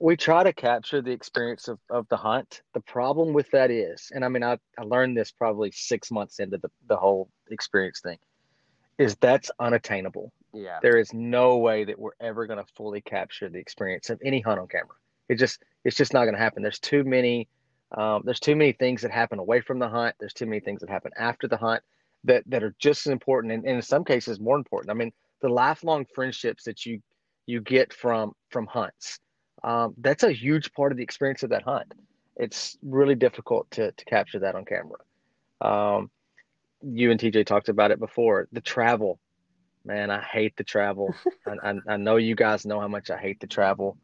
We try to capture the experience of, of the hunt. The problem with that is, and I mean, I, I learned this probably six months into the, the whole experience thing, is that's unattainable. Yeah. There is no way that we're ever going to fully capture the experience of any hunt on camera. It just, it's just not going to happen. There's too many, um, there's too many things that happen away from the hunt. There's too many things that happen after the hunt that, that are just as important. And, and in some cases more important. I mean, the lifelong friendships that you, you get from, from hunts. Um, that's a huge part of the experience of that hunt. It's really difficult to, to capture that on camera. Um, you and T J talked about it before. The travel, man, I hate the travel. I, I, I know you guys know how much I hate the travel.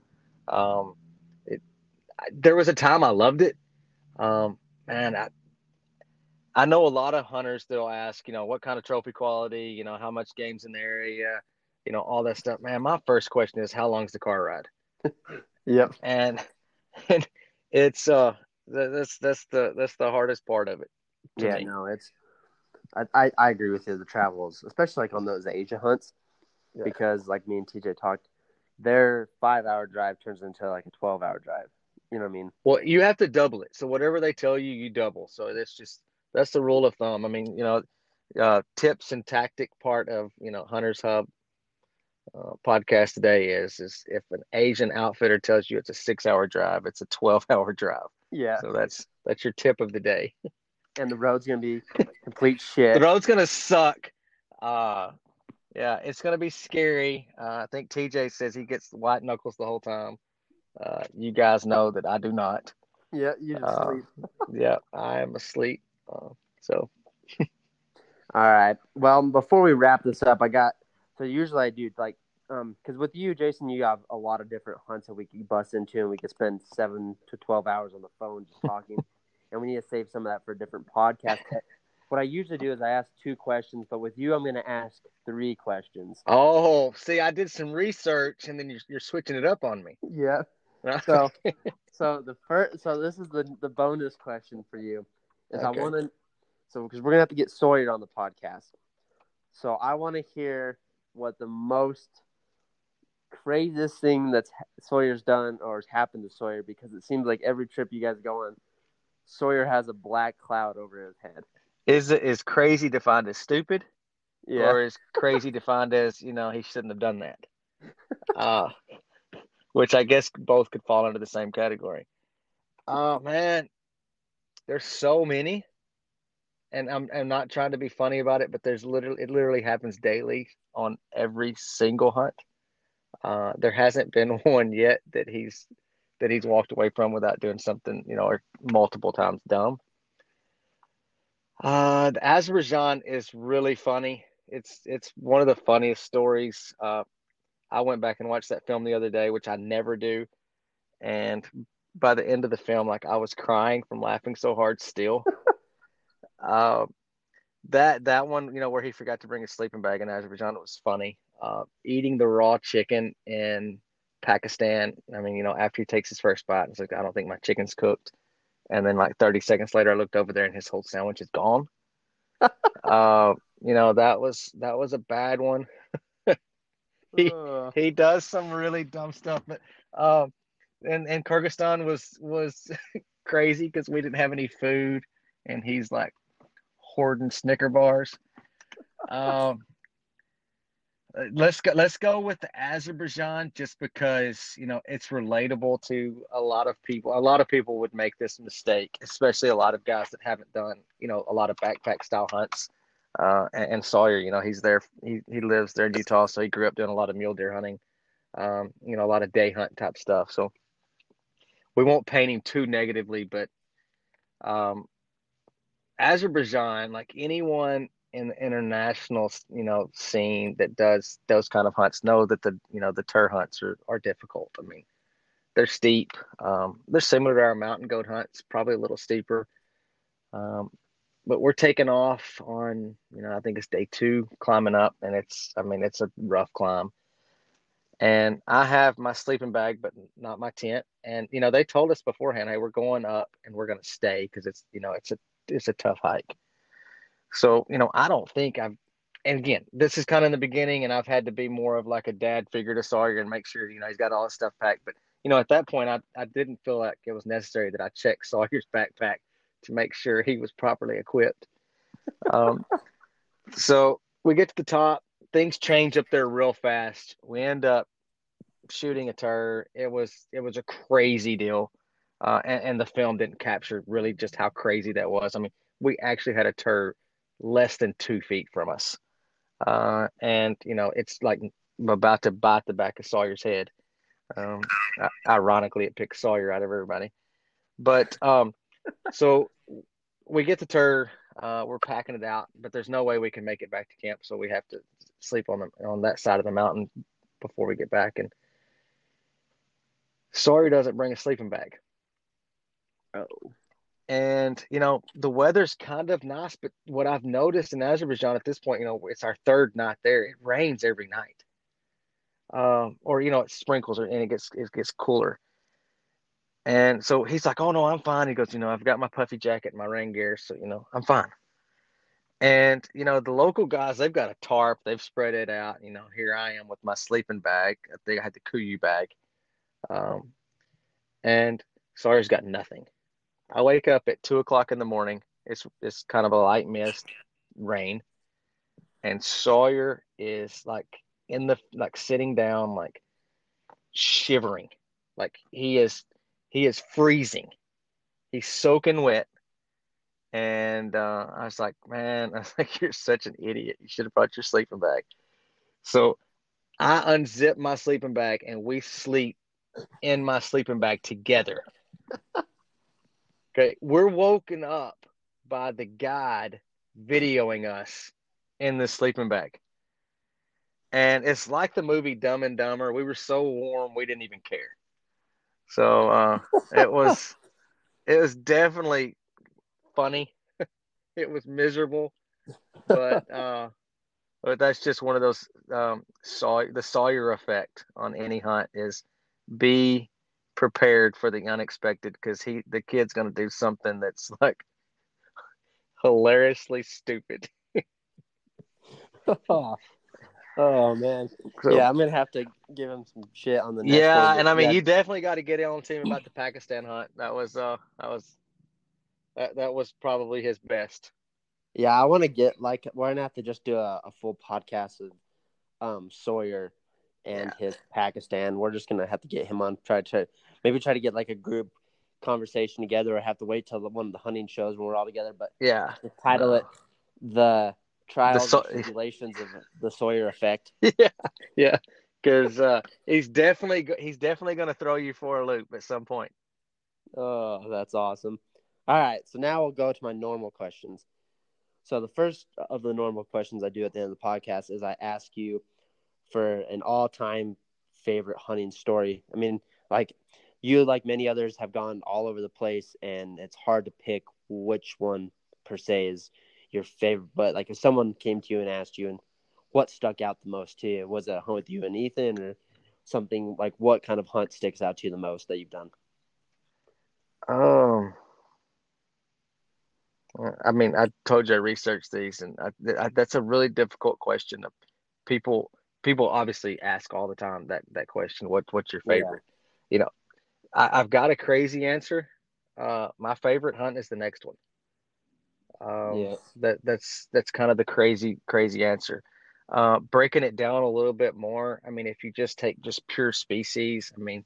Um, it, I, there was a time I loved it. Um, man, I, I know a lot of hunters that'll ask, you know, what kind of trophy quality, you know, how much game's in the area, you know, all that stuff. Man, my first question is, how long's the car ride? Yep. And, and it's uh that's that's the that's the hardest part of it. Yeah, me. no, it's I, I, I agree with you. The travels, especially like on those Asia hunts, yeah. because like me and T J talked, their five hour drive turns into like a twelve hour drive. You know what I mean? Well, you have to double it. So whatever they tell you, you double. So that's just that's the rule of thumb. I mean, you know, uh, tips and tactic part of you know Hunter's Hub. Uh, podcast today is is if an Asian outfitter tells you it's a six hour drive, it's a twelve hour drive. Yeah. So that's that's your tip of the day. And the road's gonna be complete shit. The road's gonna suck. Uh yeah, it's gonna be scary. Uh, I think T J says he gets white knuckles the whole time. Uh, you guys know that I do not. Yeah, you just uh, sleep. Yeah, I am asleep. Uh, so. All right. Well, before we wrap this up, I got. So usually I do like, um, because with you, Jason, you have a lot of different hunts that we can bust into, and we could spend seven to twelve hours on the phone just talking. And we need to save some of that for a different podcast. What I usually do is I ask two questions, but with you, I'm going to ask three questions. Oh, see, I did some research, and then you're, you're switching it up on me. Yeah. So, so the first, so this is the the bonus question for you is okay. I want to, so because we're gonna have to get Sawyer on the podcast, so I want to hear what the most craziest thing that Sawyer's done or has happened to Sawyer, because it seems like every trip you guys go on, Sawyer has a black cloud over his head. Is is crazy defined as stupid? Yeah. Or is crazy defined as, you know, he shouldn't have done that? Uh, which I guess both could fall under the same category. Oh, man. There's so many. And I'm I'm not trying to be funny about it, but there's literally it literally happens daily on every single hunt. Uh, there hasn't been one yet that he's that he's walked away from without doing something, you know, or multiple times dumb. Uh, the Azerbaijan is really funny. It's it's one of the funniest stories. Uh, I went back and watched that film the other day, which I never do, And by the end of the film, like, I was crying from laughing so hard still. uh, that that one, you know, where he forgot to bring his sleeping bag in Azerbaijan, it was funny. Uh, eating the raw chicken in Pakistan. I mean, you know, after he takes his first bite, it's like, I don't think my chicken's cooked. And then like thirty seconds later, I looked over there and his whole sandwich is gone. uh, you know, that was that was a bad one. he uh. he does some really dumb stuff, but um, and and Kyrgyzstan was was crazy because we didn't have any food, and he's like hoarding Snicker bars. Um, let's go. Let's go with the Azerbaijan, just because you know it's relatable to a lot of people. A lot of people would make this mistake, especially a lot of guys that haven't done you know a lot of backpack style hunts. Uh, and, and Sawyer, you know, he's there. He he lives there in Utah, so he grew up doing a lot of mule deer hunting. Um, you know, a lot of day hunt type stuff. So we won't paint him too negatively, but um, Azerbaijan, like anyone in the international, you know, scene that does those kind of hunts know that the, you know, the tur hunts are, are difficult. I mean, they're steep. Um, they're similar to our mountain goat hunts, probably a little steeper. Um, but we're taking off on, you know, I think it's day two climbing up, and it's, I mean, it's a rough climb, and I have my sleeping bag, but not my tent. And, you know, they told us beforehand, hey, we're going up and we're going to stay. Cause it's, you know, it's a, it's a tough hike. So, you know, I don't think I've, and again, this is kind of in the beginning, and I've had to be more of like a dad figure to Sawyer and make sure, you know, he's got all his stuff packed. But, you know, at that point, I, I didn't feel like it was necessary that I checked Sawyer's backpack to make sure he was properly equipped. Um, so we get to the top, things change up there real fast. We end up shooting a tur. It was, it was a crazy deal. Uh, and, and the film didn't capture really just how crazy that was. I mean, we actually had a tur less than two feet from us. Uh, and, you know, it's like about to bite the back of Sawyer's head. Um, ironically, it picked Sawyer out of everybody. But um, so we get the tur, uh, we're packing it out, but there's no way we can make it back to camp. So we have to sleep on the, on that side of the mountain before we get back. And Sawyer doesn't bring a sleeping bag. Oh. And, you know, the weather's kind of nice, but what I've noticed in Azerbaijan at this point, you know, it's our third night there. It rains every night. Um, or, you know, it sprinkles and it gets it gets cooler. And so he's like, oh, no, I'm fine. He goes, you know, I've got my puffy jacket and my rain gear, so, you know, I'm fine. And, you know, the local guys, they've got a tarp. They've spread it out. You know, here I am with my sleeping bag. I think I had the Kuyu bag. Um, and Sawyer's got nothing. I wake up at two o'clock in the morning. It's it's kind of a light mist, rain, and Sawyer is like in the like sitting down, like shivering, like he is he is freezing. He's soaking wet, and uh, I was like, man, I was like, you're such an idiot. You should have brought your sleeping bag. So I unzip my sleeping bag, and we sleep in my sleeping bag together. Okay, we're woken up by the guide videoing us in the sleeping bag. And it's like the movie Dumb and Dumber. We were so warm, we didn't even care. So uh, it was it was definitely funny. It was miserable. But uh, but that's just one of those, um, Saw, the Sawyer effect on any hunt is be prepared for the unexpected, because he the kid's going to do something that's like hilariously stupid. oh. oh man so, yeah I'm gonna have to give him some shit on the next yeah one. And I mean yeah. You definitely got to get on to him about the Pakistan hunt. That was uh that was that, that was probably his best. Yeah, I want to get like we're gonna have to just do a, a full podcast of um Sawyer and yeah. his Pakistan. We're just gonna have to get him on. Try to maybe try to get like a group conversation together, or have to wait till one of the hunting shows when we're all together. But yeah, to title uh, it "The Trials the so- and Tribulations of the Sawyer Effect." Yeah, yeah, because uh, he's definitely he's definitely gonna throw you for a loop at some point. Oh, that's awesome! All right, so now we'll go to my normal questions. So the first of the normal questions I do at the end of the podcast is I ask you for an all-time favorite hunting story. I mean, like, you, like many others, have gone all over the place, and it's hard to pick which one per se is your favorite. But like, if someone came to you and asked you, and what stuck out the most to you? Was it a hunt with you and Ethan, or something like, what kind of hunt sticks out to you the most that you've done? Um, I mean, I told you I researched these, and I, I, that's a really difficult question. People, people obviously ask all the time that, that question, what, what's your favorite? Yeah. You know, I, I've got a crazy answer. Uh, my favorite hunt is the next one. Um, yeah. that, that's, that's kind of the crazy, crazy answer. Uh, breaking it down a little bit more, I mean, if you just take just pure species, I mean,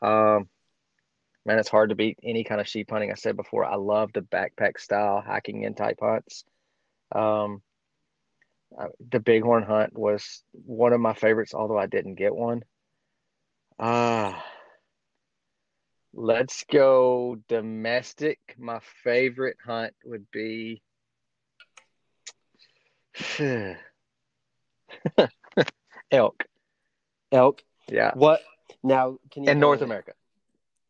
um, man, it's hard to beat any kind of sheep hunting. I said before, I love the backpack style hiking in type hunts. Um, uh, the bighorn hunt was one of my favorites, although I didn't get one. Ah, uh, let's go domestic. My favorite hunt would be. elk elk yeah what now can you in North America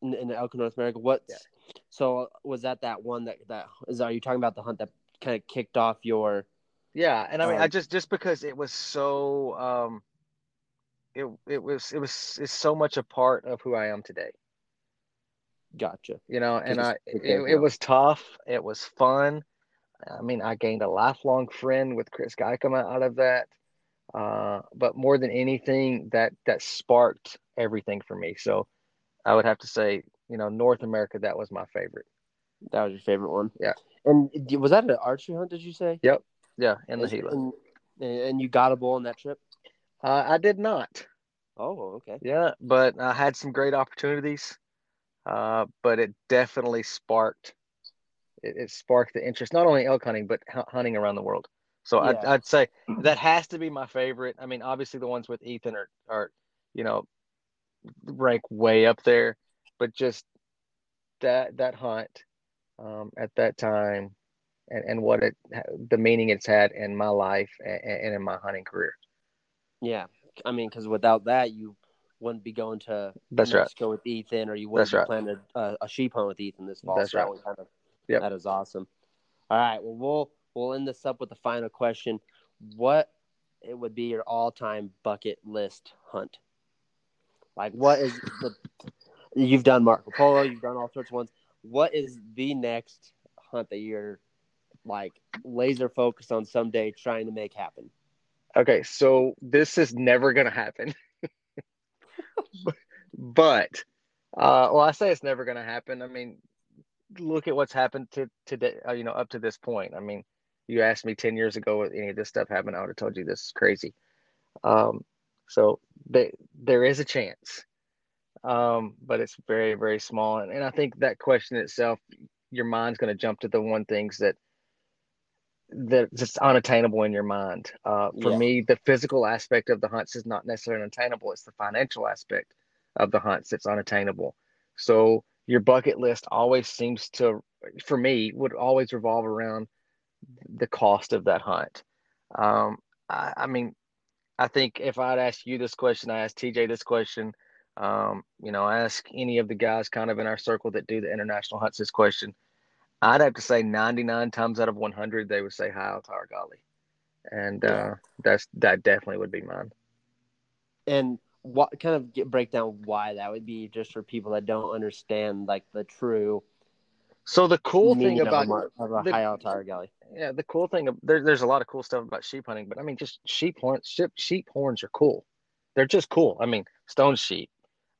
in, in elk in North America what yeah. So was that that one that that is are you talking about the hunt that kind of kicked off your yeah and I mean um, I just just because it was so um it it was it was it's so much a part of who I am today. Gotcha. You know, and I it, it was tough, it was fun. I mean, I gained a lifelong friend with Chris Gicoma out of that. Uh, but more than anything, that that sparked everything for me. So I would have to say, you know, North America, that was my favorite. That was your favorite one? Yeah. And was that an archery hunt, did you say? Yep. Yeah, in the Gila. And, and you got a bull on that trip? Uh, I did not. Oh, okay. Yeah, but I had some great opportunities. Uh, but it definitely sparked It, it sparked the interest, not only elk hunting, but h- hunting around the world. So yeah. I'd, I'd say that has to be my favorite. I mean, obviously the ones with Ethan are, are, you know, rank way up there, but just that, that hunt um, at that time and, and what it, the meaning it's had in my life and, and in my hunting career. Yeah. I mean, cause without that, you wouldn't be going to That's Mexico right. with Ethan, or you wouldn't That's be right. planning a, a sheep hunt with Ethan this fall. That's so right. That kind of, Yep. That is awesome. All right. Well, we'll we'll end this up with the final question. What it would be your all-time bucket list hunt? Like, what is the – you've done Marco Polo. You've done all sorts of ones. What is the next hunt that you're, like, laser focused on someday trying to make happen? Okay. So this is never going to happen. But uh, – well, I say it's never going to happen. I mean – look at what's happened to today, you know, up to this point. I mean, you asked me ten years ago if any of this stuff happened, I would have told you this is crazy. Um, so they, there is a chance, um, but it's very, very small. And, and I think that question itself, your mind's going to jump to the one things that that just unattainable in your mind. Uh, for yeah. me, the physical aspect of the hunts is not necessarily unattainable. It's the financial aspect of the hunts that's unattainable. So your bucket list always seems to, for me, would always revolve around the cost of that hunt. Um, I, I mean, I think if I'd ask you this question, I asked T J this question, um, you know, I ask any of the guys kind of in our circle that do the international hunts this question, I'd have to say ninety-nine times out of one hundred, they would say high Altar Golly. And uh, that's that definitely would be mine. And what kind of get, break down why that would be, just for people that don't understand like the true. So the cool thing about of a, of a the, high Altar Golly. Yeah, the cool thing there, there's a lot of cool stuff about sheep hunting, but I mean, just sheep horns. Sheep, sheep horns are cool. They're just cool. I mean, stone sheep,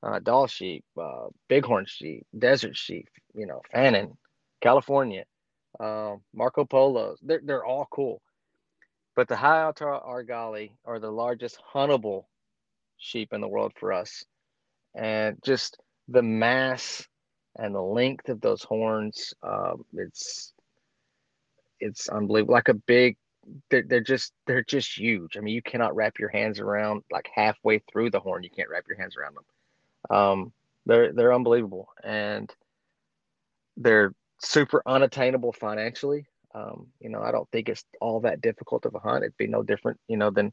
uh, doll sheep, uh, bighorn sheep, desert sheep. You know, Fannin, California, uh, Marco Polos. They're they're all cool. But the high Altar Golly are the largest huntable sheep in the world for us, and just the mass and the length of those horns, um it's it's unbelievable. Like a big they're, they're just they're just huge. I mean, you cannot wrap your hands around, like halfway through the horn you can't wrap your hands around them. um they're they're unbelievable, and they're super unattainable financially. um you know I don't think it's all that difficult of a hunt. It'd be no different, you know, than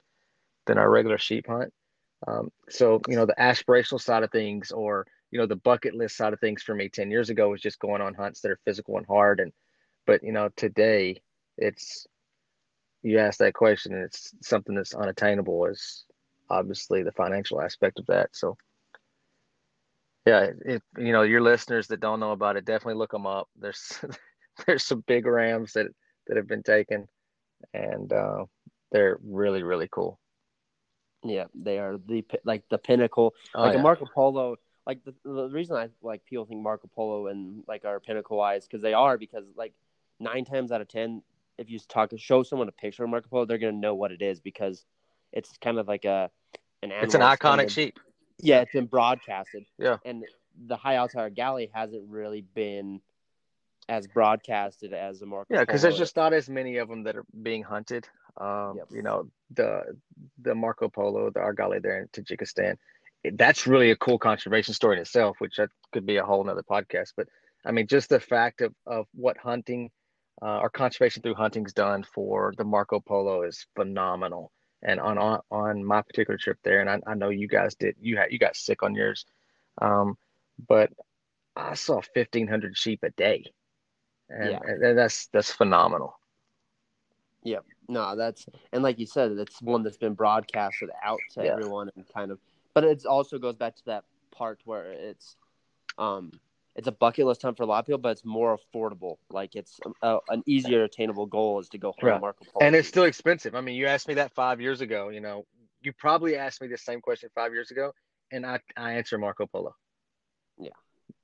than our regular sheep hunt. Um, so, you know, the aspirational side of things, or, you know, the bucket list side of things for me ten years ago was just going on hunts that are physical and hard. And, but, you know, today it's, you ask that question and it's something that's unattainable is obviously the financial aspect of that. So yeah, if, you know, your listeners that don't know about it, definitely look them up. There's, there's some big rams that, that have been taken, and uh, they're really, really cool. Yeah, they are the like the pinnacle. Oh, like yeah. a Marco Polo, like the, the reason I like people think Marco Polo and like are pinnacle eyes because they are, because like nine times out of ten, if you talk show someone a picture of Marco Polo, they're gonna know what it is because it's kind of like a an animal. It's an iconic sheep. Yeah, it's been broadcasted. Yeah, and the High Altire Galley hasn't really been as broadcasted as the Marco Polo. Yeah, because there's just not as many of them that are being hunted. Um, yep. You know, the the Marco Polo, the Argali there in Tajikistan, that's really a cool conservation story in itself, which that could be a whole nother podcast. But I mean, just the fact of, of what hunting uh, or conservation through hunting's done for the Marco Polo is phenomenal. And on on, on my particular trip there, and I, I know you guys did, you had you got sick on yours, um, but I saw fifteen hundred sheep a day, and, yeah. and that's that's phenomenal. Yeah, no, that's, and like you said, that's one that's been broadcasted out to yeah. everyone, and kind of, but it also goes back to that part where it's, um, it's a bucket list hunt for a lot of people, but it's more affordable. Like it's a, an easier attainable goal is to go hunt right. Marco Polo, and it's still expensive. I mean, you asked me that five years ago. You know, you probably asked me the same question five years ago, and I I answer Marco Polo. Yeah,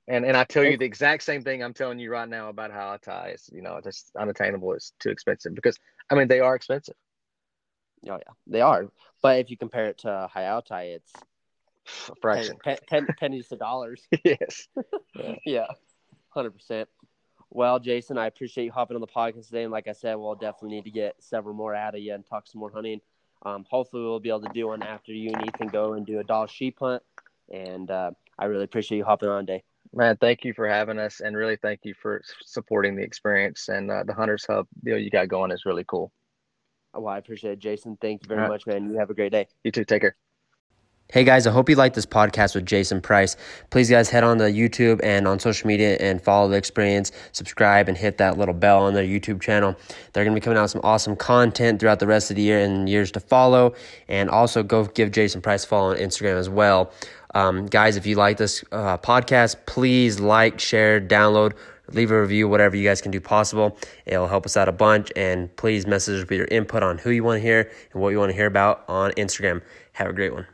and and I tell you the exact same thing I'm telling you right now about how I tie is, you know, just unattainable. It's too expensive because. I mean, they are expensive. Oh, yeah, they are. But if you compare it to High Altai, it's a fraction. Pen, pen, pen, pennies to dollars. Yes. Yeah. yeah, one hundred percent. Well, Jason, I appreciate you hopping on the podcast today. And like I said, we'll definitely need to get several more out of you and talk some more hunting. Um, hopefully, we'll be able to do one after you and Ethan go and do a doll sheep hunt. And uh, I really appreciate you hopping on today. Man, thank you for having us, and really thank you for supporting the experience, and uh, the Hunters Hub deal you got going is really cool. Well, I appreciate it, Jason. Thank you very right. much, man. You have a great day. You too. Take care. Hey, guys, I hope you liked this podcast with Jason Price. Please, guys, head on to YouTube and on social media and follow the experience, subscribe, and hit that little bell on their YouTube channel. They're going to be coming out with some awesome content throughout the rest of the year and years to follow. And also go give Jason Price a follow on Instagram as well. Um, guys, if you like this uh, podcast, please like, share, download, leave a review, whatever you guys can do possible. It'll help us out a bunch. And please message with your input on who you want to hear and what you want to hear about on Instagram. Have a great one.